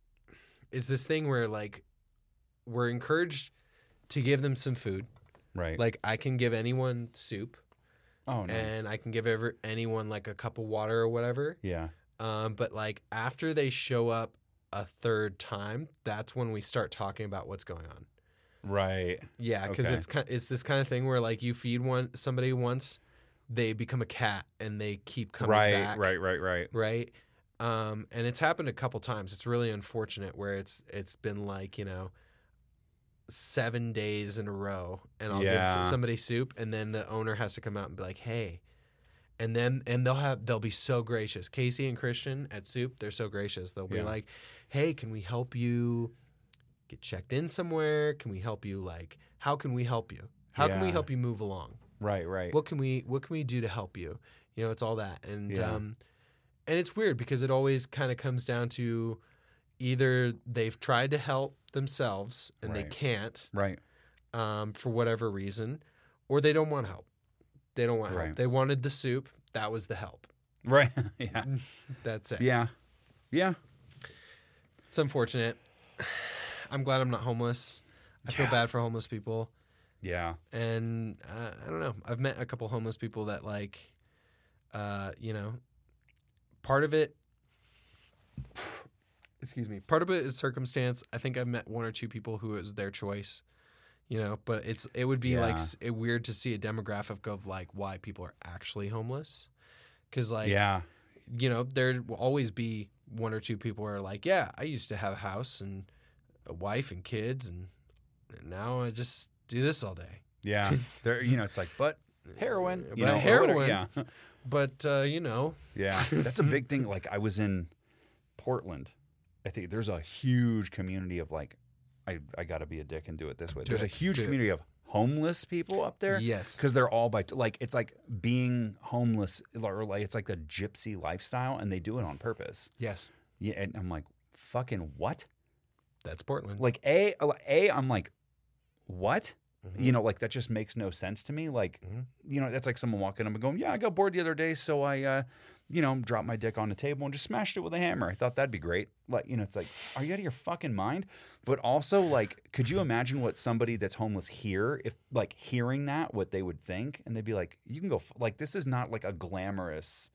it's this thing where, like, we're encouraged to give them some food. Right. Like, I can give anyone soup. Oh, nice. And I can give ever, anyone, like, a cup of water or whatever. Yeah. Um, but, like, after they show up a third time, that's when we start talking about what's going on. Right. Yeah, because okay. it's kind of, it's this kind of thing where, like, you feed one somebody once, they become a cat, and they keep coming right, back. Right, right, right, right. Right? Um, and it's happened a couple times. It's really unfortunate where it's it's been, like, you know, seven days in a row, and I'll yeah. give somebody soup, and then the owner has to come out and be like, hey. And then and they'll have they'll be so gracious. Casey and Christian at Soup, they're so gracious. They'll be yeah. like, "Hey, can we help you get checked in somewhere? Can we help you? Like, how can we help you? How yeah. can we help you move along? Right, right. What can we what can we do to help you? You know, it's all that. And yeah. um, and it's weird because it always kind of comes down to either they've tried to help themselves and right. they can't, right, um, for whatever reason, or they don't want help. They don't want help. Right. They wanted the soup. That was the help. Right. yeah. That's it. Yeah. Yeah. It's unfortunate. I'm glad I'm not homeless. I yeah. feel bad for homeless people. Yeah. And uh, I don't know. I've met a couple homeless people that, like, uh, you know, part of it, excuse me, part of it is circumstance. I think I've met one or two people who it was their choice. You know, but it's it would be yeah. like it weird to see a demographic of like why people are actually homeless, because like yeah. you know there will always be one or two people who are like, yeah, I used to have a house and a wife and kids, and now I just do this all day. Yeah, there you know it's like but heroin, you but know, heroin, yeah, but uh, you know yeah that's a big thing. Like I was in Portland, I think there's a huge community of like. I, I got to be a dick and do it this way. There's a huge community of homeless people up there. Yes. Because they're all by, like, it's like being homeless, or like, it's like the gypsy lifestyle, and they do it on purpose. Yes. Yeah, and I'm like, fucking what? That's Portland. Like, A, A I'm like, what? Mm-hmm. You know, like, that just makes no sense to me. Like, mm-hmm. you know, that's like someone walking up and going, yeah, I got bored the other day, so I, uh, you know, dropped my dick on the table and just smashed it with a hammer. I thought that'd be great. Like, you know, it's like, are you out of your fucking mind? But also, like, could you imagine what somebody that's homeless here, if, like, hearing that, what they would think? And they'd be like, you can go, f- like, this is not, like, a glamorous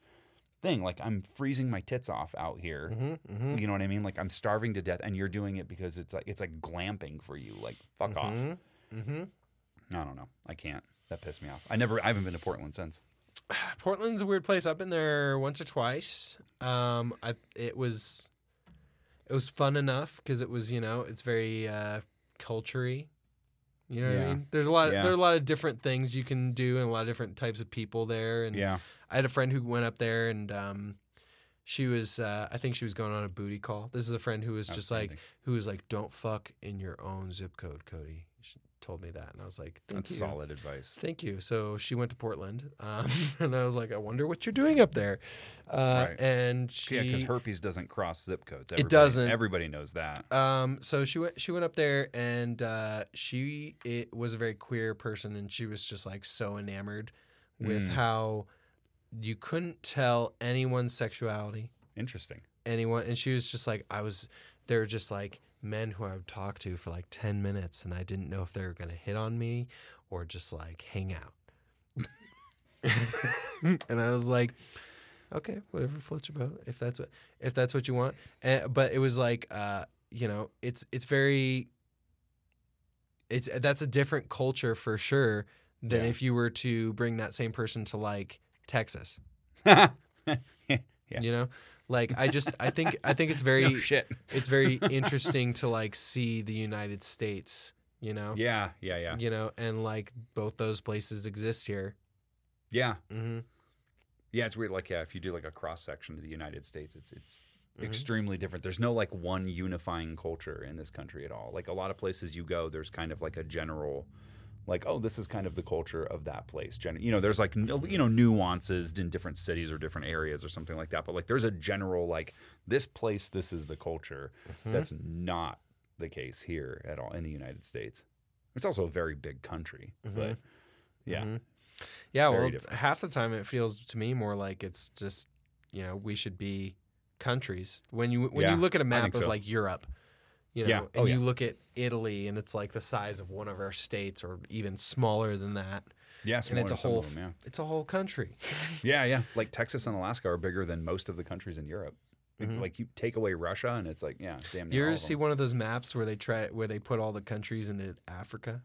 thing. Like, I'm freezing my tits off out here. Mm-hmm, mm-hmm. You know what I mean? Like, I'm starving to death, and you're doing it because it's like, it's like glamping for you. Like, fuck mm-hmm. off. Mm-hmm. I don't know. I can't. That pissed me off. I never. I haven't been to Portland since. Portland's a weird place. I've been there once or twice. Um, I it was, it was fun enough because it was, you know, it's very uh, culture-y. You know yeah. what I mean? There's a lot. Of, yeah. There are a lot of different things you can do and a lot of different types of people there. And yeah. I had a friend who went up there and. Um, She was, uh, I think she was going on a booty call. This is a friend who was just like, who was like, don't fuck in your own zip code, Cody. She told me that. And I was like, thank That's you. That's solid advice. Thank you. So she went to Portland. Um, and I was like, I wonder what you're doing up there. Uh, right. And she. Yeah, because herpes doesn't cross zip codes. Everybody, it doesn't. Everybody knows that. Um, so she went, she went up there and uh, she it was a very queer person. And she was just like so enamored with mm. how. You couldn't tell anyone's sexuality. Interesting. Anyone. And she was just like, I was, there were just like men who I would talk to for like ten minutes and I didn't know if they were going to hit on me or just like hang out. And I was like, okay, whatever floats your boat. If that's what, if that's what you want. And, but it was like, uh, you know, it's, it's very, it's, that's a different culture for sure than yeah. if you were to bring that same person to like, Texas. yeah. You know? Like I just I think I think it's very no shit. It's very interesting to like see the United States, you know? Yeah, yeah, yeah. You know, and like both those places exist here. Yeah. Mm-hmm. Yeah, it's weird. Like yeah, if you do like a cross section of the United States, it's it's mm-hmm. extremely different. There's no like one unifying culture in this country at all. Like a lot of places you go, there's kind of like a general like, oh, this is kind of the culture of that place. Gen- you know, there's like, you know, nuances in different cities or different areas or something like that. But like, there's a general, like, this place, this is the culture. Mm-hmm. That's not the case here at all in the United States. It's also a very big country. Mm-hmm. But yeah. Mm-hmm. Yeah. Very well, different. Half the time it feels to me more like it's just, you know, we should be countries. When you, when yeah, you look at a map of so. like Europe. You know, yeah. oh, and you yeah. look at Italy, and it's like the size of one of our states, or even smaller than that. Yes, yeah, and it's a whole, them, yeah. it's a whole country. yeah, yeah. Like Texas and Alaska are bigger than most of the countries in Europe. Mm-hmm. Like you take away Russia, and it's like, yeah, damn. You ever see one of those maps where they try where they put all the countries into Africa?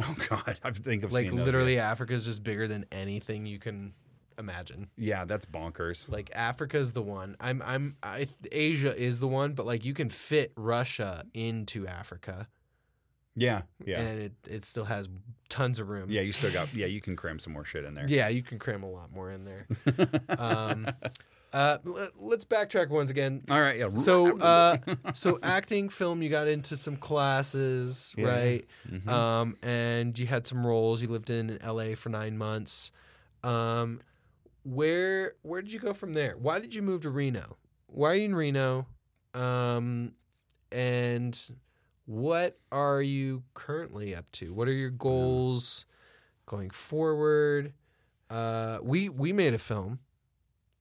Oh God, I think I've like seen those, literally right? Africa is just bigger than anything you can imagine. Yeah, that's bonkers. Like Africa's the one. I'm I'm I Asia is the one, but like you can fit Russia into Africa. Yeah. Yeah. And it, it still has tons of room. Yeah, you still got yeah, you can cram some more shit in there. Yeah, you can cram a lot more in there. um uh let's backtrack once again. All right, yeah. So uh so acting film, you got into some classes, yeah. right? Mm-hmm. Um and you had some roles. You lived in L A for nine months. Um Where where did you go from there? Why did you move to Reno? Why are you in Reno? Um, and what are you currently up to? What are your goals going forward? Uh, we we made a film.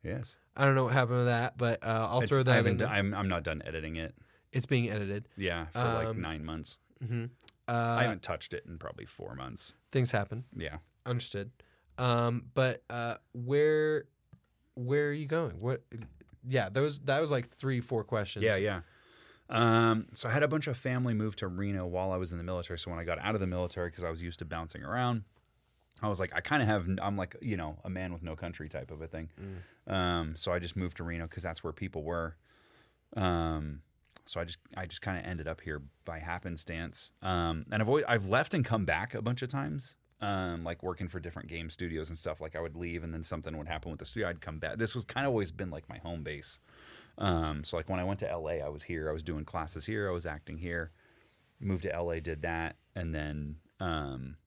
Yes. I don't know what happened with that, but uh, I'll it's, throw that in. D- I'm I'm not done editing it. It's being edited. Yeah, for um, like nine months. Mm-hmm. Uh, I haven't touched it in probably four months. Things happen. Yeah. Understood. Um, but uh, where where are you going? What? Yeah, those that was like three, four questions. Yeah, yeah. Um, so I had a bunch of family move to Reno while I was in the military. So when I got out of the military, because I was used to bouncing around, I was like, I kind of have, I'm like, you know, a man with no country type of a thing. Mm. Um, so I just moved to Reno because that's where people were. Um, so I just I just kind of ended up here by happenstance. Um, and I've always, I've left and come back a bunch of times. Um, like working for different game studios and stuff. Like I would leave and then something would happen with the studio. I'd come back. This was kind of always been like my home base. Um, so like when I went to L A, I was here. I was doing classes here. I was acting here. Moved to L A, did that. And then um,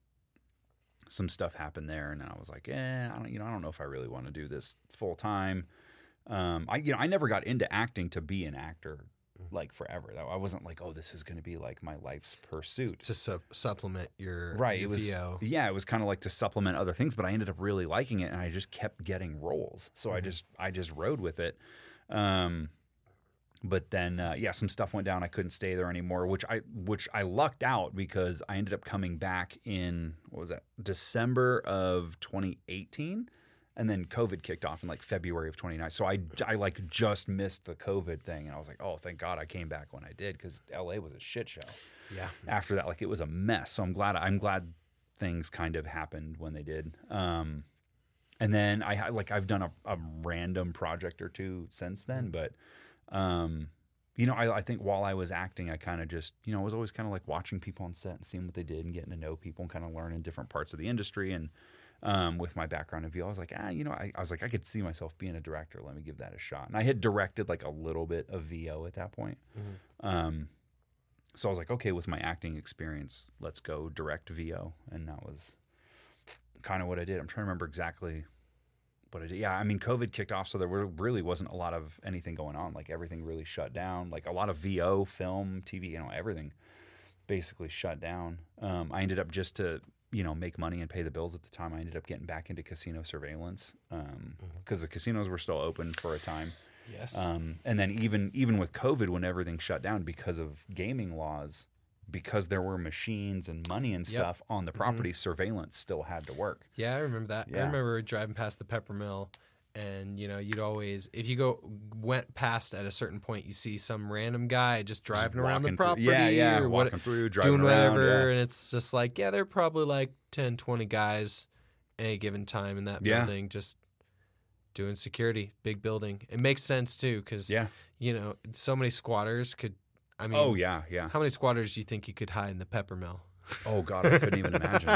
some stuff happened there, and I was like, eh, I don't, you know, I don't know if I really want to do this full time. Um, I, you know, I never got into acting to be an actor, like forever. I wasn't like, oh, this is going to be like my life's pursuit. To su- supplement your right, your it was V O. Yeah, it was kind of like to supplement other things. But I ended up really liking it, and I just kept getting roles. So mm-hmm. I just, I just rode with it. Um, But then, uh, yeah, some stuff went down. I couldn't stay there anymore, which I which I lucked out because I ended up coming back in, what was that, December of twenty eighteen, and then COVID kicked off in like February of twenty nineteen. So I, I like just missed the COVID thing, and I was like, oh, thank God I came back when I did, because L A was a shit show. Yeah. After that, like it was a mess. So I'm glad I'm glad things kind of happened when they did. Um, and then I like I've done a, a random project or two since then, but. Um, you know, I, I think while I was acting, I kind of just, you know, I was always kind of like watching people on set and seeing what they did and getting to know people and kind of learning different parts of the industry. And um, with my background in V O, I was like, ah, you know, I, I was like, I could see myself being a director. Let me give that a shot. And I had directed like a little bit of V O at that point. Mm-hmm. Um, so I was like, okay, with my acting experience, let's go direct V O. And that was kind of what I did. I'm trying to remember exactly But it, yeah, I mean, COVID kicked off, so there were, really wasn't a lot of anything going on. Like everything really shut down. Like a lot of V O, film, T V, you know, everything basically shut down. Um, I ended up just to, you know, make money and pay the bills at the time. I ended up getting back into casino surveillance because um, mm-hmm. the casinos were still open for a time. Yes. Um, and then even even with COVID, when everything shut down because of gaming laws, because there were machines and money and stuff yep. on the property, mm-hmm. surveillance still had to work. Yeah, I remember that. Yeah. I remember driving past the Peppermill, and you know, you'd always, if you go went past at a certain point, you see some random guy just driving just around the property, through, yeah, yeah, or walking what, through, driving doing around, whatever, yeah. and it's just like, yeah, there are probably like ten, twenty guys at any given time in that yeah. building, just doing security, big building. It makes sense too, because yeah. you know, so many squatters could. I mean, oh, yeah, yeah. How many squatters do you think you could hide in the Peppermill? Oh, God, I couldn't even imagine.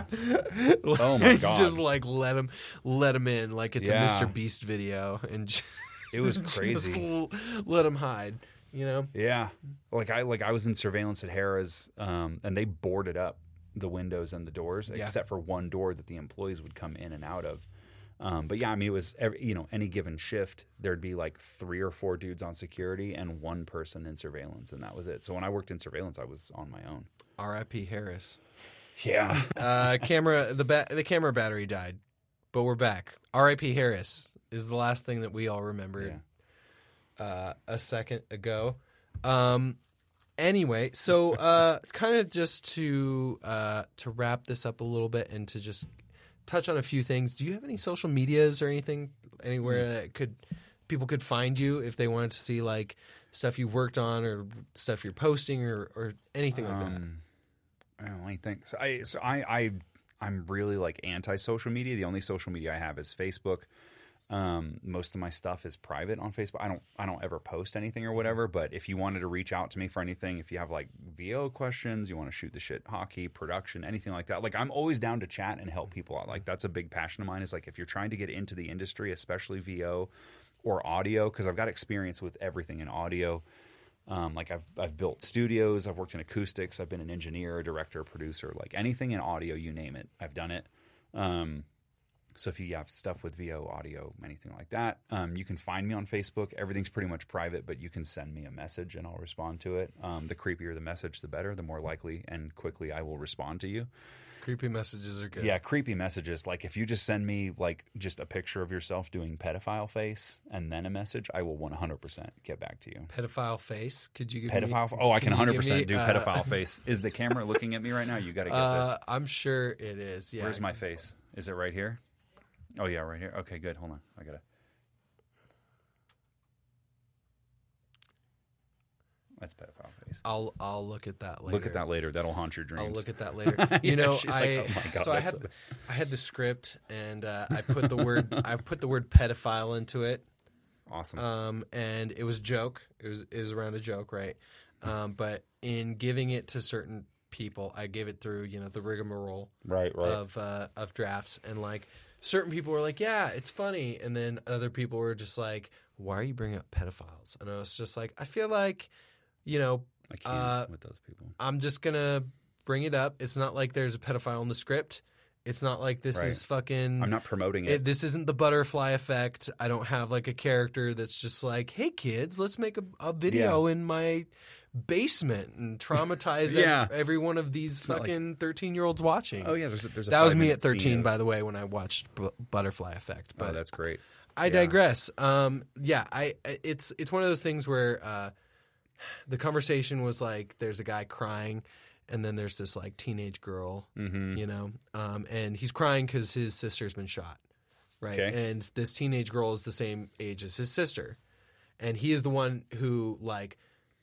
Like, oh, my God. Just, like, let them, let them in like it's yeah. a Mister Beast video. And just, it was crazy. Just let them hide, you know? Yeah. Like, I like I was in surveillance at Harrah's, um, and they boarded up the windows and the doors, yeah. except for one door that the employees would come in and out of. Um, but, yeah, I mean, it was, every, you know, any given shift, there'd be like three or four dudes on security and one person in surveillance, and that was it. So when I worked in surveillance, I was on my own. R I P Harris. Yeah. uh, camera the ba- the camera battery died, but we're back. R I P Harris is the last thing that we all remembered yeah. uh, a second ago. Um, anyway, so uh, kind of just to uh, to wrap this up a little bit and to just – touch on a few things. Do you have any social medias or anything anywhere that could people could find you if they wanted to see like stuff you worked on or stuff you're posting or, or anything like um, that? I don't really think so. I so I, I I'm really like anti-social media. The only social media I have is Facebook. Um, most of my stuff is private on Facebook. I don't I don't ever post anything or whatever. But if you wanted to reach out to me for anything, if you have like V O questions, you want to shoot the shit, hockey, production, anything like that. Like I'm always down to chat and help people out. Like that's a big passion of mine. Is like if you're trying to get into the industry, especially V O or audio, because I've got experience with everything in audio. Um, like I've I've built studios, I've worked in acoustics, I've been an engineer, a director, a producer, like anything in audio, you name it, I've done it. Um, So if you have stuff with V O, audio, anything like that, um, you can find me on Facebook. Everything's pretty much private, but you can send me a message and I'll respond to it. Um, the creepier the message, the better. The more likely and quickly I will respond to you. Creepy messages are good. Yeah, creepy messages. Like if you just send me like just a picture of yourself doing pedophile face and then a message, I will one hundred percent get back to you. Pedophile face? Could you give pedophile, me? Oh, I can, can one hundred percent me, do uh, pedophile face. Is the camera looking at me right now? You got to get uh, this. I'm sure it is. Yeah. Where's my face? Is it right here? Oh, yeah, right here. Okay, good. Hold on. I got to. That's pedophile face. I'll I'll look at that later. Look at that later. That'll haunt your dreams. I'll look at that later. You yeah, know, she's I like, oh my God, so I had so I had the script and uh, I put the word I put the word pedophile into it. Awesome. Um, and it was a joke. It was it was around a joke, right? Um, but in giving it to certain people, I gave it through you know the rigmarole right, right. of uh, of drafts and like. Certain people were like, yeah, it's funny. And then other people were just like, why are you bringing up pedophiles? And I was just like, I feel like, you know, I can't uh, with those people. I'm just going to bring it up. It's not like there's a pedophile in the script. It's not like this right. is fucking – I'm not promoting it. it. This isn't the butterfly effect. I don't have like a character that's just like, hey, kids, let's make a, a video yeah. in my basement and traumatize yeah. every, every one of these it's fucking thirteen-year-olds like... watching. Oh, yeah. There's a, there's a that was me at thirteen, of... by the way, when I watched B- Butterfly Effect. But oh, that's great. I, I yeah. digress. Um, yeah. I It's, it's one of those things where uh, the conversation was like there's a guy crying. And then there's this, like, teenage girl, mm-hmm. you know, um, and he's crying because his sister's been shot, right? Okay. And this teenage girl is the same age as his sister. And he is the one who, like,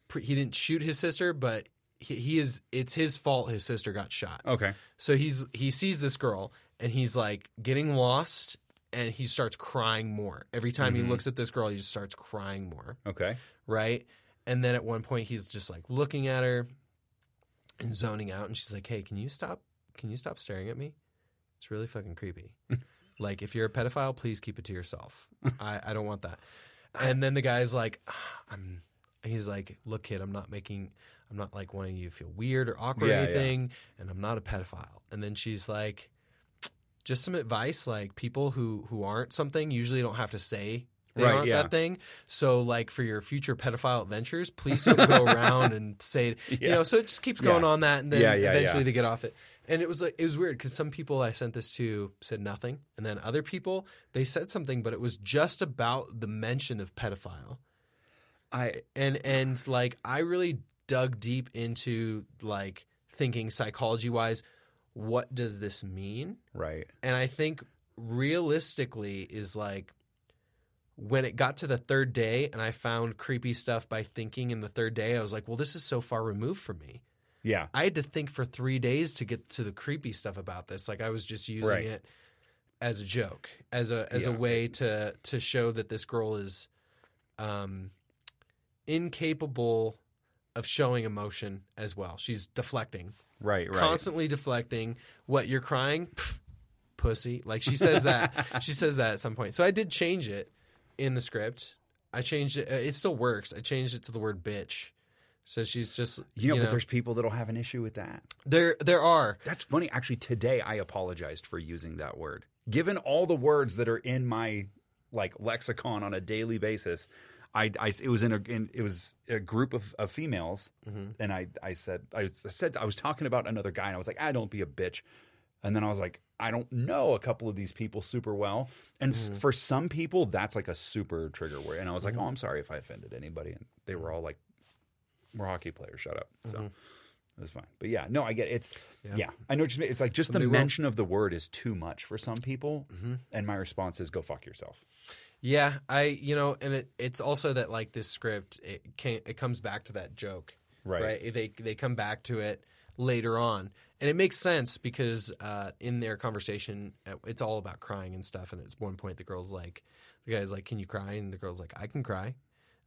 pre- he didn't shoot his sister, but he, he is – it's his fault his sister got shot. Okay. So he's he sees this girl, and he's, like, getting lost, and he starts crying more. Every time mm-hmm. he looks at this girl, he just starts crying more. Okay. Right? And then at one point, he's just, like, looking at her. And zoning out, and she's like, hey, can you stop Can you stop staring at me? It's really fucking creepy. Like, if you're a pedophile, please keep it to yourself. I, I don't want that. And then the guy's like, ah, I'm, he's like, look, kid, I'm not making, I'm not, like, wanting you to feel weird or awkward yeah, or anything, yeah. and I'm not a pedophile. And then she's like, just some advice, like, people who, who aren't something usually don't have to say They right, aren't yeah. that thing. So, like, for your future pedophile adventures, please don't go around and say, yeah. you know, so it just keeps going yeah. on that. And then yeah, yeah, eventually yeah. they get off it. And it was like, it was weird because some people I sent this to said nothing. And then other people, they said something, but it was just about the mention of pedophile. I And, and like, I really dug deep into, like, thinking psychology-wise, what does this mean? Right. And I think realistically is, like, when it got to the third day and I found creepy stuff by thinking in the third day, I was like, well, this is so far removed from me. Yeah. I had to think for three days to get to the creepy stuff about this. Like, I was just using right. it as a joke, as a as yeah. a way to to show that this girl is um, incapable of showing emotion as well. She's deflecting. Right, right. Constantly deflecting. What, you're crying? Pff, pussy. Like, she says that. She says that at some point. So I did change it. In the script, I changed it. It still works. I changed it to the word bitch. So she's just you know, you know. But there's people that'll have an issue with that. There, there are. That's funny. Actually, today I apologized for using that word. Given all the words that are in my like lexicon on a daily basis, I, I it was in a in, it was a group of, of females, mm-hmm. and I I said I said I was talking about another guy, and I was like, I don't be a bitch. And then I was like, I don't know a couple of these people super well. And mm. for some people, that's like a super trigger word. And I was like, mm. oh, I'm sorry if I offended anybody. And they were all like, we're hockey players, shut up. So mm-hmm. it was fine. But yeah, no, I get it. It's, yeah. yeah, I know what you mean. It's like just Somebody the mention will... of the word is too much for some people. Mm-hmm. And my response is go fuck yourself. Yeah, I, you know, and it, it's also that like this script, it can't, it comes back to that joke. Right. right? They They come back to it later on. And it makes sense because uh, in their conversation, it's all about crying and stuff. And at one point, the girl's like, the guy's like, can you cry? And the girl's like, I can cry. And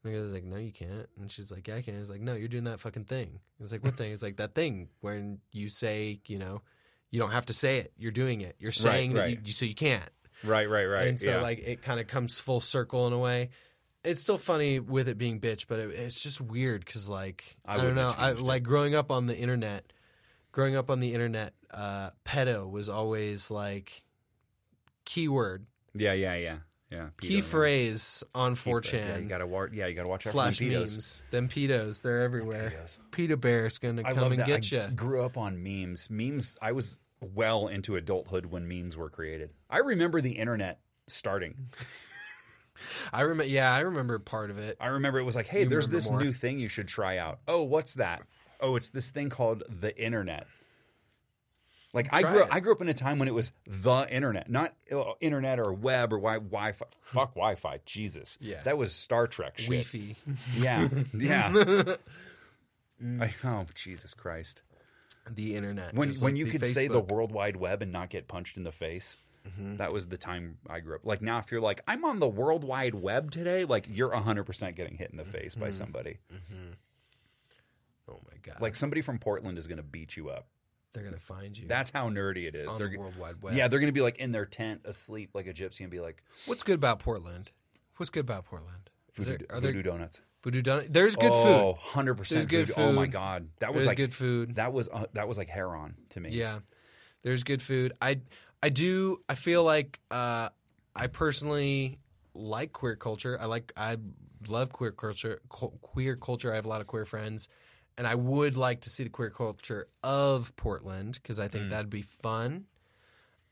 the guy's like, no, you can't. And she's like, yeah, I can. He's like, no, you're doing that fucking thing. It's like, what thing? It's like that thing when you say, you know, you don't have to say it. You're doing it. You're saying right, that right. You, so you can't. Right, right, right. And so yeah. like it kind of comes full circle in a way. It's still funny with it being bitch, but it, it's just weird because like, I, I don't know, I, like growing up on the internet – Growing up on the internet, uh, pedo was always like keyword. Yeah, yeah, yeah, yeah. Pedo, key yeah. phrase on four chan. Yeah, you gotta watch. Yeah, you gotta watch out for them pedos. Memes. Them pedos, they're everywhere. Pedos. Pedo bear's gonna I come and that. get you. I grew up on memes. Memes. I was well into adulthood when memes were created. I remember the internet starting. I remember. Yeah, I remember part of it. I remember it was like, hey, you there's this more. new thing you should try out. Oh, what's that? Oh, it's this thing called the internet. Like I grew, I grew up in a time when it was the internet, not internet or web or wi- Wi-Fi. Fuck Wi-Fi, Jesus. Yeah, that was Star Trek shit. Wi-Fi. Yeah, yeah. mm. I, oh, Jesus Christ. The internet. When when like you could Facebook. say the World Wide Web and not get punched in the face. Mm-hmm. That was the time I grew up. Like now, if you're like, I'm on the World Wide Web today, like you're one hundred percent getting hit in the face mm-hmm. by somebody. Mm-hmm. Oh, my God. Like, somebody from Portland is going to beat you up. They're going to find you. That's how nerdy it is. On they're, the World Wide Web. Yeah, they're going to be, like, in their tent asleep like a gypsy and be like... What's good about Portland? What's good about Portland? Is voodoo, there, are voodoo there, donuts. Voodoo donuts. There's good oh, food. Oh, one hundred percent There's good food. food. Oh, my God. That was There's like... good food. That was, uh, that was like, heron to me. Yeah. There's good food. I I do. I feel like uh, I personally like queer culture. I like. I love queer culture. Co- queer culture. I have a lot of queer friends, and I would like to see the queer culture of Portland because I think mm. that'd be fun.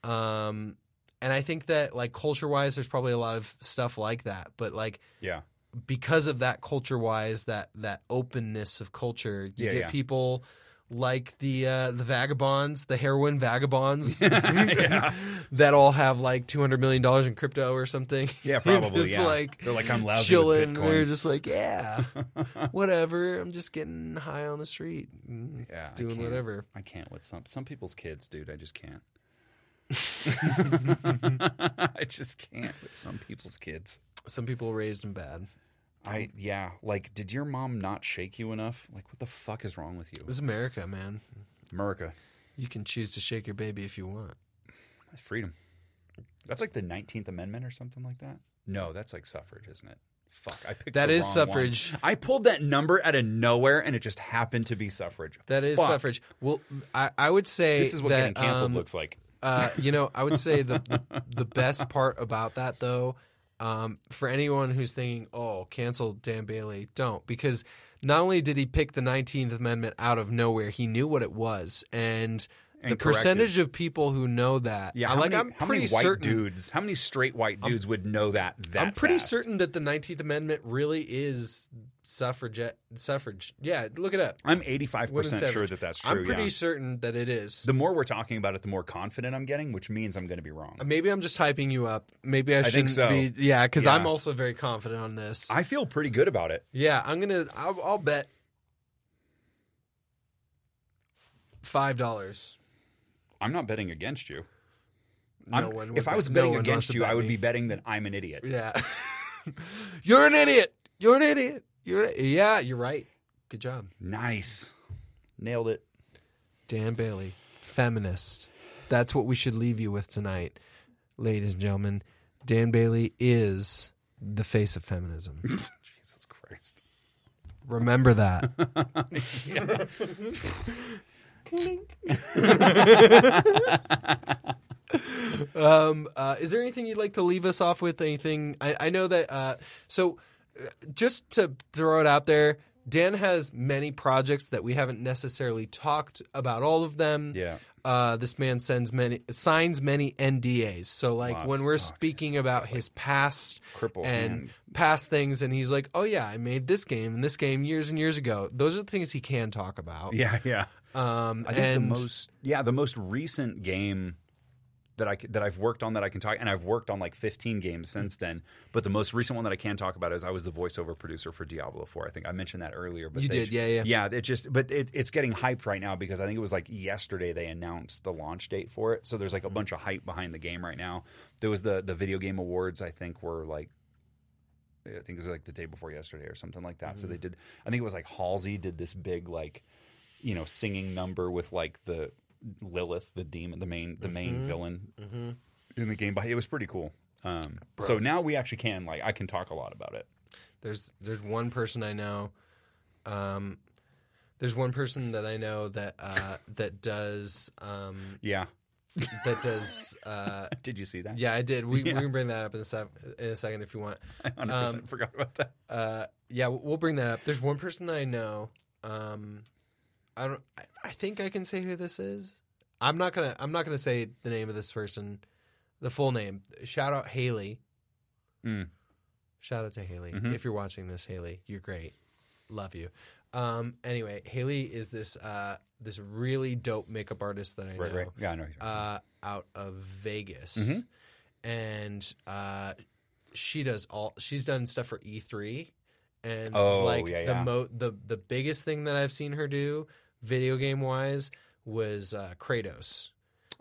Um, and I think that like culture-wise, there's probably a lot of stuff like that. But like, yeah. because of that culture-wise, that that openness of culture, you yeah, get yeah. people like the uh, the vagabonds, the heroin vagabonds, yeah. that all have like two hundred million dollars in crypto or something. Yeah, probably. just yeah. Like, they're like, I'm lousy chilling. With Bitcoin. They're just like, yeah, whatever. I'm just getting high on the street, yeah, doing I whatever. I can't with some some people's kids, dude. I just can't. I just can't with some people's kids. Some people raised them bad. I yeah, like did your mom not shake you enough? Like what the fuck is wrong with you? This is America, man. America. You can choose to shake your baby if you want. That's freedom. That's like the nineteenth Amendment or something like that. No, that's like suffrage, isn't it? Fuck, I picked that the is wrong suffrage. One. I pulled that number out of nowhere, and it just happened to be suffrage. That is Fuck. suffrage. Well, I, I would say this is what that, getting canceled um, looks like. Uh, you know, I would say the, the the best part about that though. Um, for anyone who's thinking, oh, cancel Dan Bailey, don't. Because not only did he pick the nineteenth Amendment out of nowhere, he knew what it was. And, and the percentage it. of people who know that, yeah, like, many, I'm how pretty many white certain, dudes, how many straight white dudes I'm, would know that that I'm pretty fast. certain that the nineteenth Amendment really is suffrage. Suffrage. Yeah, look it up. I'm eighty-five percent sure that that's true. I'm pretty yeah. certain that it is. The more we're talking about it, the more confident I'm getting, which means I'm going to be wrong. Maybe I'm just hyping you up. Maybe I shouldn't I think so. be. Yeah, because yeah. I'm also very confident on this. I feel pretty good about it. Yeah, I'm going to – I'll bet five dollars. I'm not betting against you. No one if I was betting no against you, bet I would be betting that I'm an idiot. Yeah. You're an idiot. You're an idiot. You're an, yeah, you're right. Good job. Nice. Nailed it. Dan Bailey, feminist. That's what we should leave you with tonight, ladies and gentlemen. Dan Bailey is the face of feminism. Jesus Christ. Remember that. um, uh, is there anything you'd like to leave us off with? Anything? I, I know that. Uh, so, uh, just to throw it out there, Dan has many projects that we haven't necessarily talked about all of them. Yeah. Uh, this man sends many signs many N D As. So like Lots, when we're speaking about his past Cripple and hands. past things, and he's like, "Oh yeah, I made this game and this game years and years ago." Those are the things he can talk about. Yeah, yeah. Um, I think and, the most yeah the most recent game that I that I've worked on that I can talk and I've worked on like fifteen games since then. But the most recent one that I can talk about is I was the voiceover producer for Diablo four. I think I mentioned that earlier. But you they, did, yeah, yeah, yeah. It just but it, it's getting hyped right now because I think it was like yesterday they announced the launch date for it. So there's like a bunch of hype behind the game right now. There was the the video game awards. I think were like. I think it was like the day before yesterday or something like that. Mm-hmm. So they did. I think it was like Halsey did this big like. You know, singing number with like the Lilith, the demon, the main, the main mm-hmm. villain mm-hmm. in the game. But it was pretty cool. Um, so now we actually can like I can talk a lot about it. There's there's one person I know. Um, there's one person that I know that uh, that does. Um, yeah. That does. Uh, did you see that? Yeah, I did. We, yeah. we can bring that up in a, in a second if you want. I one hundred percent um, forgot about that. Uh, yeah, we'll bring that up. There's one person that I know. Um, I don't. I think I can say who this is. I'm not gonna. I'm not gonna say the name of this person, the full name. Shout out Haley. Mm. Shout out to Haley. Mm-hmm. If you're watching this, Haley, you're great. Love you. Um. Anyway, Haley is this uh this really dope makeup artist that I right, know. Right. Yeah, I know. Uh, out of Vegas, mm-hmm. and uh, she does all. She's done stuff for E three, and oh, like yeah, the yeah. mo the the biggest thing that I've seen her do. Video game wise was uh, Kratos.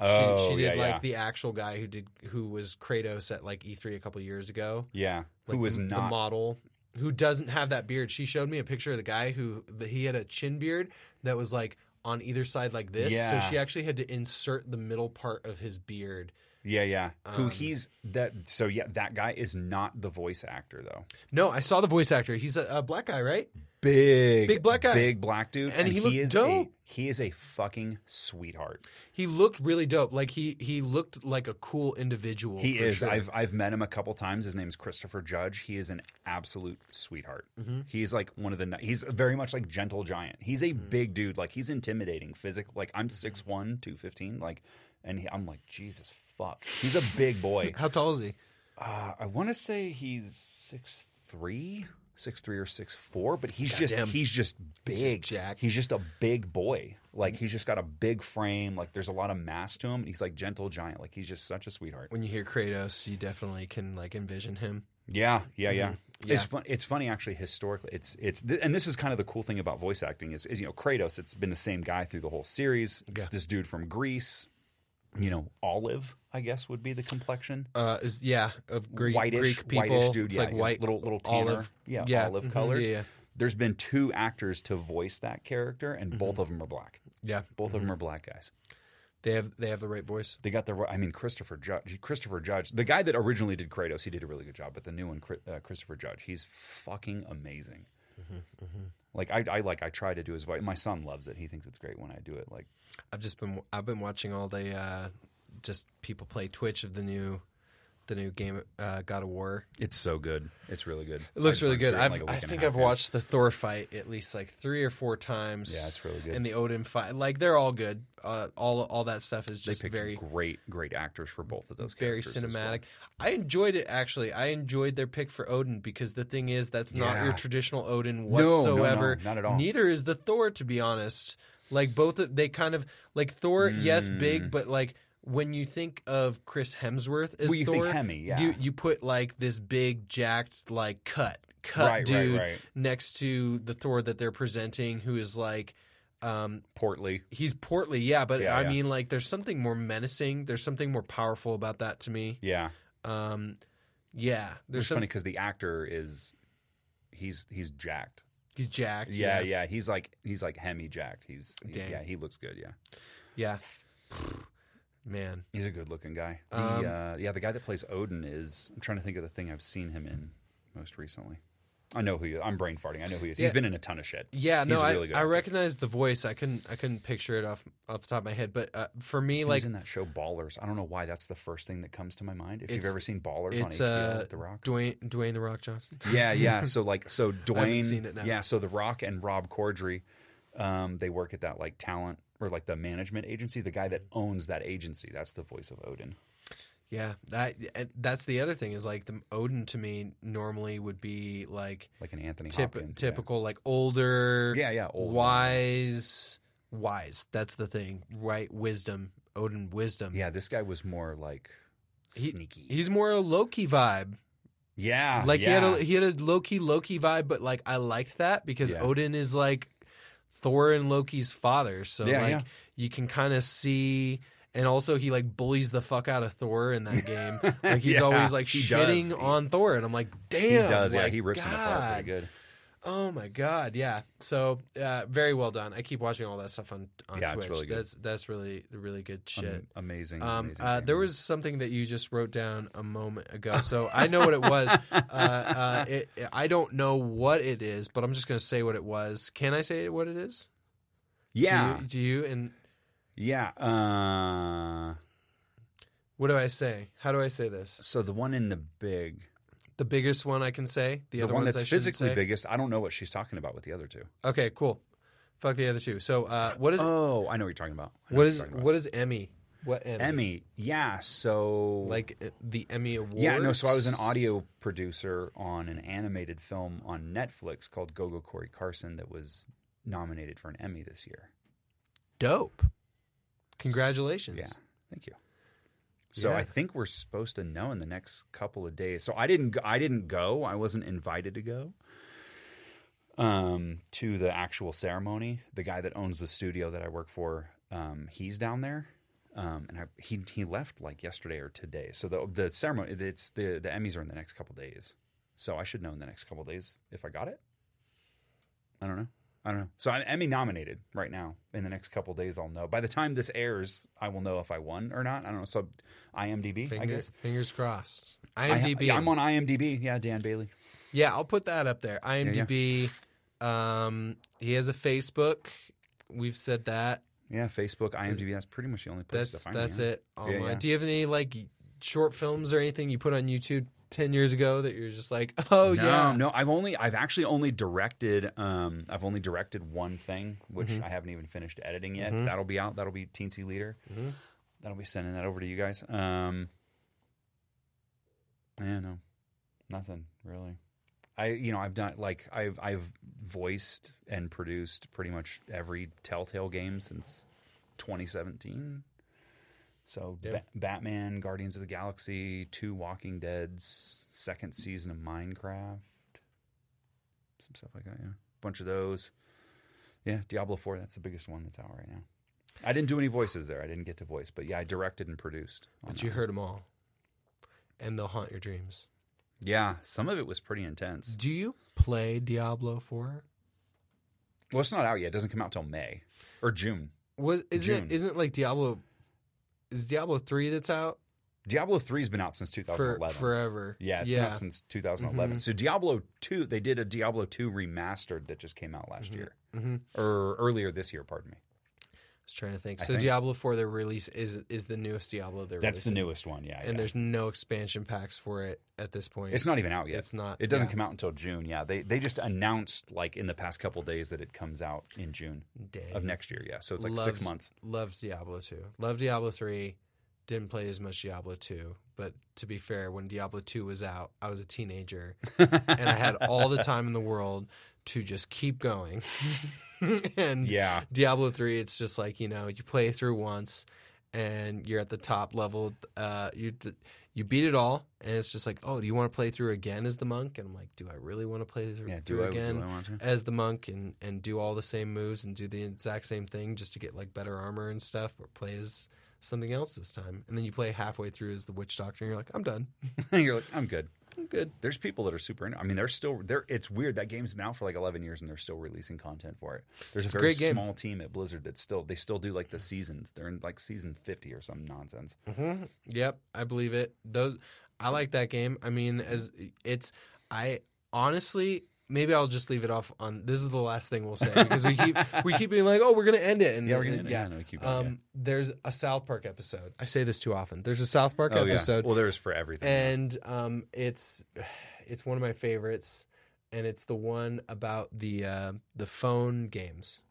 Oh, she, she did yeah, like yeah. the actual guy who did who was Kratos at like E three a couple years ago. Yeah, like, who was not the model who doesn't have that beard. She showed me a picture of the guy who the, he had a chin beard that was like on either side like this. Yeah. So she actually had to insert the middle part of his beard. Yeah, yeah. Um, who he's that? So yeah, that guy is not the voice actor though. No, I saw the voice actor. He's a, a black guy, right? big, big black guy, big black dude, and, and he, he is dope. A, he is a fucking sweetheart. He looked really dope. Like he he looked like a cool individual. He for is. Sure. I've I've met him a couple times. His name's Christopher Judge. He is an absolute sweetheart. Mm-hmm. He's like one of the. He's very much like gentle giant. He's a mm-hmm. big dude. Like he's intimidating. Physical. Like I'm six one, two fifteen. Like, and he, I'm like Jesus fuck. He's a big boy. How tall is he? Uh, I want to say he's six three. Six three or six four, but he's God just damn. he's just big. He's just, he's just a big boy. Like he's just got a big frame. Like there's a lot of mass to him, and he's like gentle giant. Like he's just such a sweetheart. When you hear Kratos, you definitely can like envision him. Yeah, yeah, yeah. Mm-hmm. yeah. It's fun, it's funny actually. Historically, it's it's th- and this is kind of the cool thing about voice acting is, is you know Kratos. It's been the same guy through the whole series. It's yeah. this dude from Greece. You know, olive, I guess, would be the complexion. Uh, is yeah, of Greek, whitish, Greek people. Whitish dude, it's yeah, like yeah, white, little little tanner, olive, yeah, yeah, olive mm-hmm, color. Yeah, yeah. There's been two actors to voice that character, and mm-hmm. both of them are black. Yeah, both mm-hmm. of them are black guys. They have they have the right voice. They got the right. I mean, Christopher Judge, Christopher Judge, the guy that originally did Kratos, he did a really good job. But the new one, uh, Christopher Judge, he's fucking amazing. Mm-hmm, mm-hmm. Like I, I like I try to do his voice. My son loves it. He thinks it's great when I do it. Like I've just been I've been watching all the uh, just people play Twitch of the new the new game uh, God of War. It's so good. It's really good. It looks I, really I'm good. I've, like I think I've watched the Thor fight at least like three or four times. Yeah, it's really good. And the Odin fight, like they're all good. Uh, all all that stuff is just they picked very great great actors for both of those. Very cinematic. Well. I enjoyed it actually. I enjoyed their pick for Odin because the thing is that's not yeah. your traditional Odin whatsoever. No, no, no, not at all. Neither is the Thor, to be honest. Like both of, they kind of like Thor. Mm. Yes, big, but like. When you think of Chris Hemsworth as well, you Thor, think Hemi, yeah. you, you put like this big jacked like cut cut right, dude right, right. next to the Thor that they're presenting, who is like um, portly. He's portly, yeah. But yeah, I yeah. mean, like, there's something more menacing. There's something more powerful about that to me. Yeah, um, yeah. There's it's some... funny because the actor is he's he's jacked. He's jacked. Yeah, yeah. yeah. He's like he's like Hemi jacked. He's he, yeah. He looks good. Yeah. Yeah. Man, he's a good-looking guy. The, um, uh, yeah, the guy that plays Odin is. I'm trying to think of the thing I've seen him in most recently. I know who he is. I'm brain farting. I know who he is. Yeah. He's been in a ton of shit. Yeah, he's no, really I, good I recognized the voice. I couldn't, I couldn't picture it off off the top of my head. But uh, for me, he like was in that show Ballers. I don't know why that's the first thing that comes to my mind. If you've ever seen Ballers it's, on H B O uh, with The Rock, Dwayne, Dwayne The Rock Johnson. Yeah, yeah. So like, so Dwayne. I haven't seen it now. Yeah, so The Rock and Rob Corddry, um, they work at that like talent. Or like the management agency, the guy that owns that agency. That's the voice of Odin. Yeah, that that's the other thing is like the Odin to me normally would be like like an Anthony tip, Hopkins, typical yeah. like older, yeah, yeah, older. wise, wise. That's the thing, right? Wisdom, Odin, wisdom. Yeah, this guy was more like he, sneaky. He's more a Loki vibe. Yeah, like yeah. he had a he had a Loki Loki vibe, but like I liked that because yeah. Odin is like. Thor and Loki's father, so yeah, like yeah. you can kind of see, and also he like bullies the fuck out of Thor in that game. Like he's yeah, always like he shitting does. on he, Thor, and I'm like, damn, he does, like, yeah, he rips God. him apart pretty good. Oh my God, yeah. So uh, very well done. I keep watching all that stuff on on yeah, Twitch. It's really good. That's that's really really good shit. Um, amazing. Um, amazing uh, there was something that you just wrote down a moment ago, so I know what it was. uh, uh, it, I don't know what it is, but I'm just going to say what it was. Can I say what it is? Yeah. Do you, do you and yeah. Uh... What do I say? How do I say this? So the one in the big. The biggest one I can say. The, the other one that's I physically say. biggest. I don't know what she's talking about with the other two. Okay, cool. Fuck the other two. So uh, what is? Oh, I know what you're talking about. What is? What, what is Emmy? What Emmy? Emmy? Yeah. So like the Emmy Awards. Yeah. No. So I was an audio producer on an animated film on Netflix called Go-Go Corey Carson that was nominated for an Emmy this year. Dope. Congratulations. Yeah. Thank you. So yeah. I think we're supposed to know in the next couple of days. So I didn't I didn't go. I wasn't invited to go um, to the actual ceremony. The guy that owns the studio that I work for, um, he's down there. Um, and I, he he left like yesterday or today. So the the ceremony, it's the, the Emmys are in the next couple of days. So I should know in the next couple of days if I got it. I don't know. I don't know. So I'm Emmy nominated right now. In the next couple of days, I'll know. By the time this airs, I will know if I won or not. I don't know. So IMDb, Finger, I guess. Fingers crossed. IMDb. I, yeah, I'm on IMDb. Yeah, Dan Bailey. Yeah, I'll put that up there. IMDb. Yeah, yeah. Um, he has a Facebook. We've said that. Yeah, Facebook, IMDb. That's pretty much the only place that's, to find that's me. That's yeah. it. Yeah, yeah. Do you have any like short films or anything you put on YouTube ten years ago that you're just like, oh no, yeah, no? I've only, I've actually only directed, um, I've only directed one thing, which mm-hmm. I haven't even finished editing yet. Mm-hmm. That'll be out. That'll be Teensy Leader. Mm-hmm. That'll be sending that over to you guys. Um, yeah, no, nothing really. I, you know, I've done like I've I've voiced and produced pretty much every Telltale game since twenty seventeen. So yep. ba- Batman, Guardians of the Galaxy, two Walking Deads, second season of Minecraft, some stuff like that. Yeah, bunch of those. Yeah, Diablo four. That's the biggest one that's out right now. I didn't do any voices there. I didn't get to voice, but yeah, I directed and produced. But you heard them all, and they'll haunt your dreams. Yeah, some of it was pretty intense. Do you play Diablo four? Well, it's not out yet. It doesn't come out till May or June. What, isn't June. It, isn't it like Diablo? Is Diablo three that's out? Diablo three has been out since twenty eleven. For, forever. Yeah, it's yeah. been out since twenty eleven. Mm-hmm. So Diablo two, they did a Diablo two remastered that just came out last mm-hmm. year. Mm-hmm. Or earlier this year, pardon me. I was trying to think. I so think. Diablo four, their release is is the newest Diablo they're That's releasing. The newest one, yeah. And yeah. there's no expansion packs for it at this point. It's not even out yet. It's not. It doesn't yeah. come out until June, yeah. They they just announced like in the past couple days that it comes out in June Dang. Of next year, yeah. So it's like Loves, six months. Loved Diablo two. Loved Diablo three. Didn't play as much Diablo two. But to be fair, when Diablo two was out, I was a teenager. And I had all the time in the world to just keep going. And yeah. Diablo three, it's just like, you know, you play through once and you're at the top level. Uh, you you beat it all. And it's just like, oh, do you want to play through again as the monk? And I'm like, do I really want to play through, yeah, through I, again as the monk and, and do all the same moves and do the exact same thing just to get like better armor and stuff, or play as something else this time? And then you play halfway through as the witch doctor and you're like, I'm done. You're like, I'm good. Good. There's people that are super into it. I mean, they're still there. It's weird that game's been out for like eleven years and they're still releasing content for it. There's it's a very small team at Blizzard that still they still do like the seasons. They're in like season fifty or some nonsense. Mm-hmm. Yep, I believe it. Those I like that game. I mean, as it's I honestly maybe I'll just leave it off on this is the last thing we'll say because we keep we keep being like, oh, we're gonna end it and yeah we're gonna end it. Yeah, yeah. No, we keep going, um, yeah. There's a South Park episode. I say this too often. There's a South Park oh, episode. Yeah. Well, there's for everything, and um, it's it's one of my favorites, and it's the one about the uh, the phone games,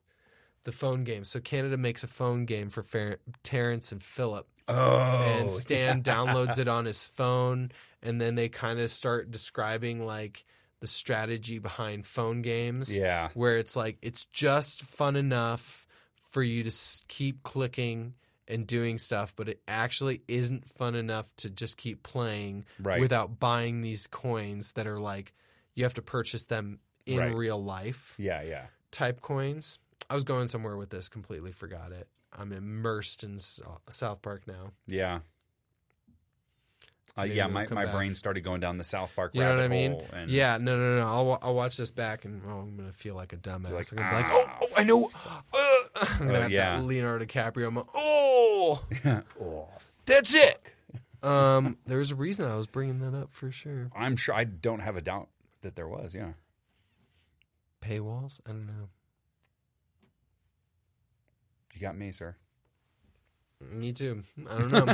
the phone games. So Canada makes a phone game for Fer- Terrence and Philip. Oh, and Stan yeah. downloads it on his phone, and then they kind of start describing like the strategy behind phone games, yeah, where it's like it's just fun enough for you to keep clicking and doing stuff, but it actually isn't fun enough to just keep playing right. without buying these coins that are like you have to purchase them in right. real life. Yeah, yeah. Type coins. I was going somewhere with this, completely forgot it. I'm immersed in South Park now. Yeah. Uh, yeah, my, my brain started going down the South Park rabbit hole. You know what I mean? And yeah, no, no, no. I'll I'll watch this back and oh, I'm going to feel like a dumbass. Like, I'm going to ah, be like, oh, oh I know. Uh, I'm going to oh, have yeah. that Leonardo DiCaprio. I'm like, oh, oh, that's it. Um, there was a reason I was bringing that up for sure. I'm sure. I don't have a doubt that there was, yeah. Paywalls? I don't know. You got me, sir. Me too. I don't know.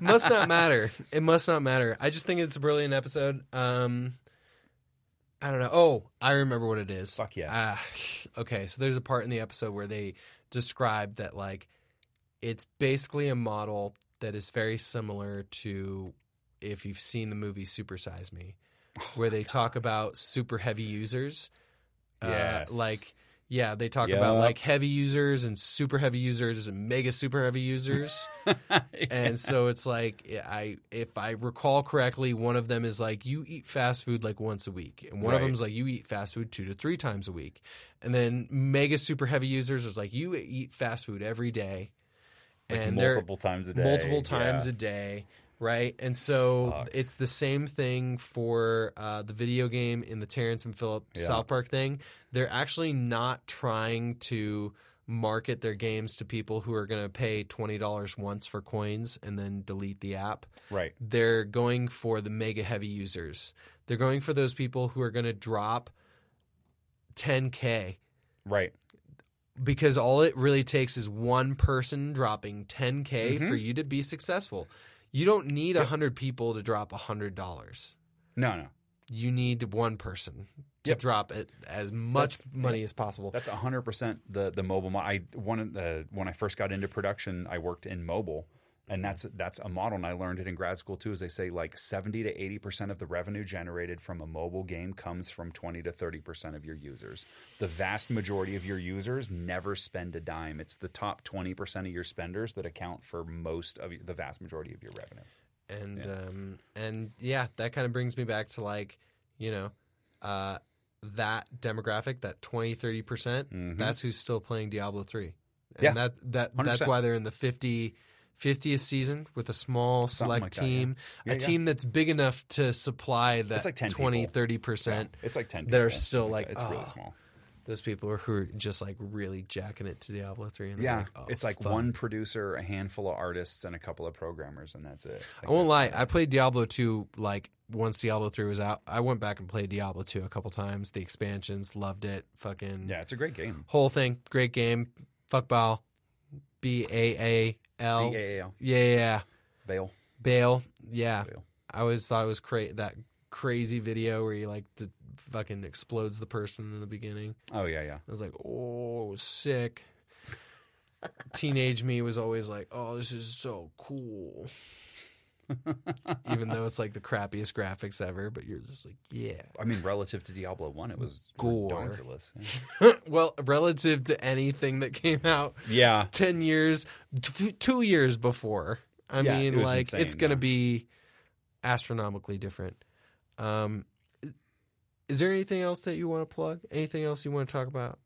Must not matter. It must not matter. I just think it's a brilliant episode. Um, I don't know. Oh, I remember what it is. Fuck yes. Uh, okay, so there's a part in the episode where they describe that, like, it's basically a model that is very similar to if you've seen the movie Super Size Me, oh where they God. Talk about super heavy users. Yes. Uh, like... Yeah, they talk yep. about like heavy users and super heavy users and mega super heavy users. yeah. And so it's like I if I recall correctly, one of them is like you eat fast food like once a week. And one right. of them is like you eat fast food two to three times a week. And then mega super heavy users is like you eat fast food every day. Like and multiple times a day. Multiple times yeah. a day. Right. And so Fuck. It's the same thing for uh, the video game in the Terrence and Phillip yeah. South Park thing. They're actually not trying to market their games to people who are going to pay twenty dollars once for coins and then delete the app. Right. They're going for the mega heavy users. They're going for those people who are going to drop ten K. Right. Because all it really takes is one person dropping ten K mm-hmm. for you to be successful. You don't need one hundred yep. people to drop one hundred dollars. No, no. You need one person to yep. drop it as much that's, money as possible. That's one hundred percent the the mobile mo- I one of the when I first got into production, I worked in mobile, and that's that's a model, and I learned it in grad school too, is they say like seventy to eighty percent of the revenue generated from a mobile game comes from twenty to thirty percent of your users. The vast majority of your users never spend a dime. It's the top twenty percent of your spenders that account for most of the vast majority of your revenue. And yeah. um and yeah, that kind of brings me back to like, you know, uh that demographic, that twenty, thirty percent, mm-hmm. that's who's still playing Diablo three. And yeah. that that one hundred percent. That's why they're in the fiftieth season with a small select like team, that, yeah. Yeah, a yeah. team that's big enough to supply that like twenty, thirty percent. Yeah. It's like ten. That are still like, like it's oh, really small. Those people who are just like really jacking it to Diablo three. And yeah, like, oh, it's like fuck. One producer, a handful of artists, and a couple of programmers, and that's it. Like, I won't lie. I played Diablo two like once Diablo three was out. I went back and played Diablo two a couple times. The expansions, loved it. Fucking yeah, it's a great game. Whole thing, great game. Fuck Baal, B A A L. B A A L. Yeah, yeah. Baal. Baal. Yeah. Baal. I always thought it was cra- that crazy video where you like. To, fucking explodes the person in the beginning. Oh, yeah, yeah. I was like, oh, sick. Teenage me was always like, oh, this is so cool. Even though it's like the crappiest graphics ever, but you're just like, yeah. I mean, relative to Diablo one, it was gore. Yeah. Well, relative to anything that came out yeah. ten years, t- two years before. I yeah, mean, it like, insane, it's going to yeah. be astronomically different. Um, Is there anything else that you want to plug? Anything else you want to talk about?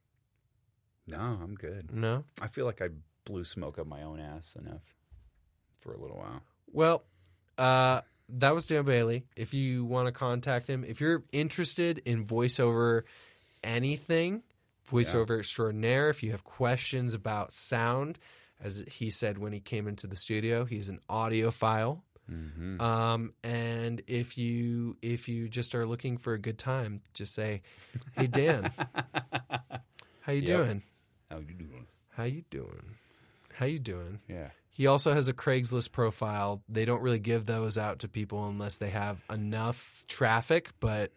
No, I'm good. No? I feel like I blew smoke up my own ass enough for a little while. Well, uh, that was Dan Bailey. If you want to contact him, if you're interested in voiceover anything, voiceover yeah. extraordinaire, if you have questions about sound, as he said when he came into the studio, he's an audiophile. Mm-hmm. Um, and if you if you just are looking for a good time, just say, "Hey Dan, how you yep. doing? How you doing? How you doing? How you doing?" Yeah. He also has a Craigslist profile. They don't really give those out to people unless they have enough traffic, but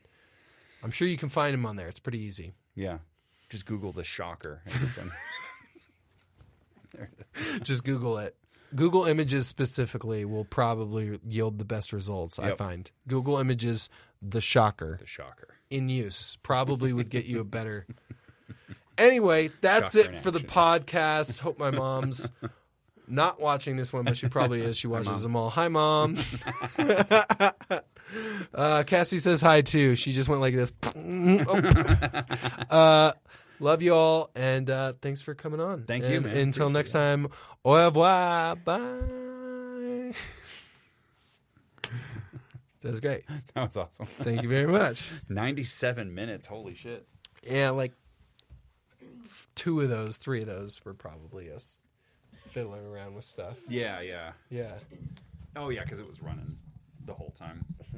I'm sure you can find him on there. It's pretty easy. Yeah. Just Google the shocker. Just Google it. Google Images specifically will probably yield the best results, yep. I find. Google Images, the shocker. The shocker. In use. Probably would get you a better... Anyway, that's shocker it for action. The podcast. Hope my mom's not watching this one, but she probably is. She watches hi, them all. Hi, Mom. uh, Cassie says hi, too. She just went like this. uh, Love you all, and uh, thanks for coming on. Thank and you, man. Until appreciate next time, au revoir, bye. That was great. That was awesome. Thank you very much. ninety-seven minutes, holy shit. Yeah, like two of those, three of those were probably us fiddling around with stuff. Yeah, yeah. Yeah. Oh, yeah, because it was running the whole time.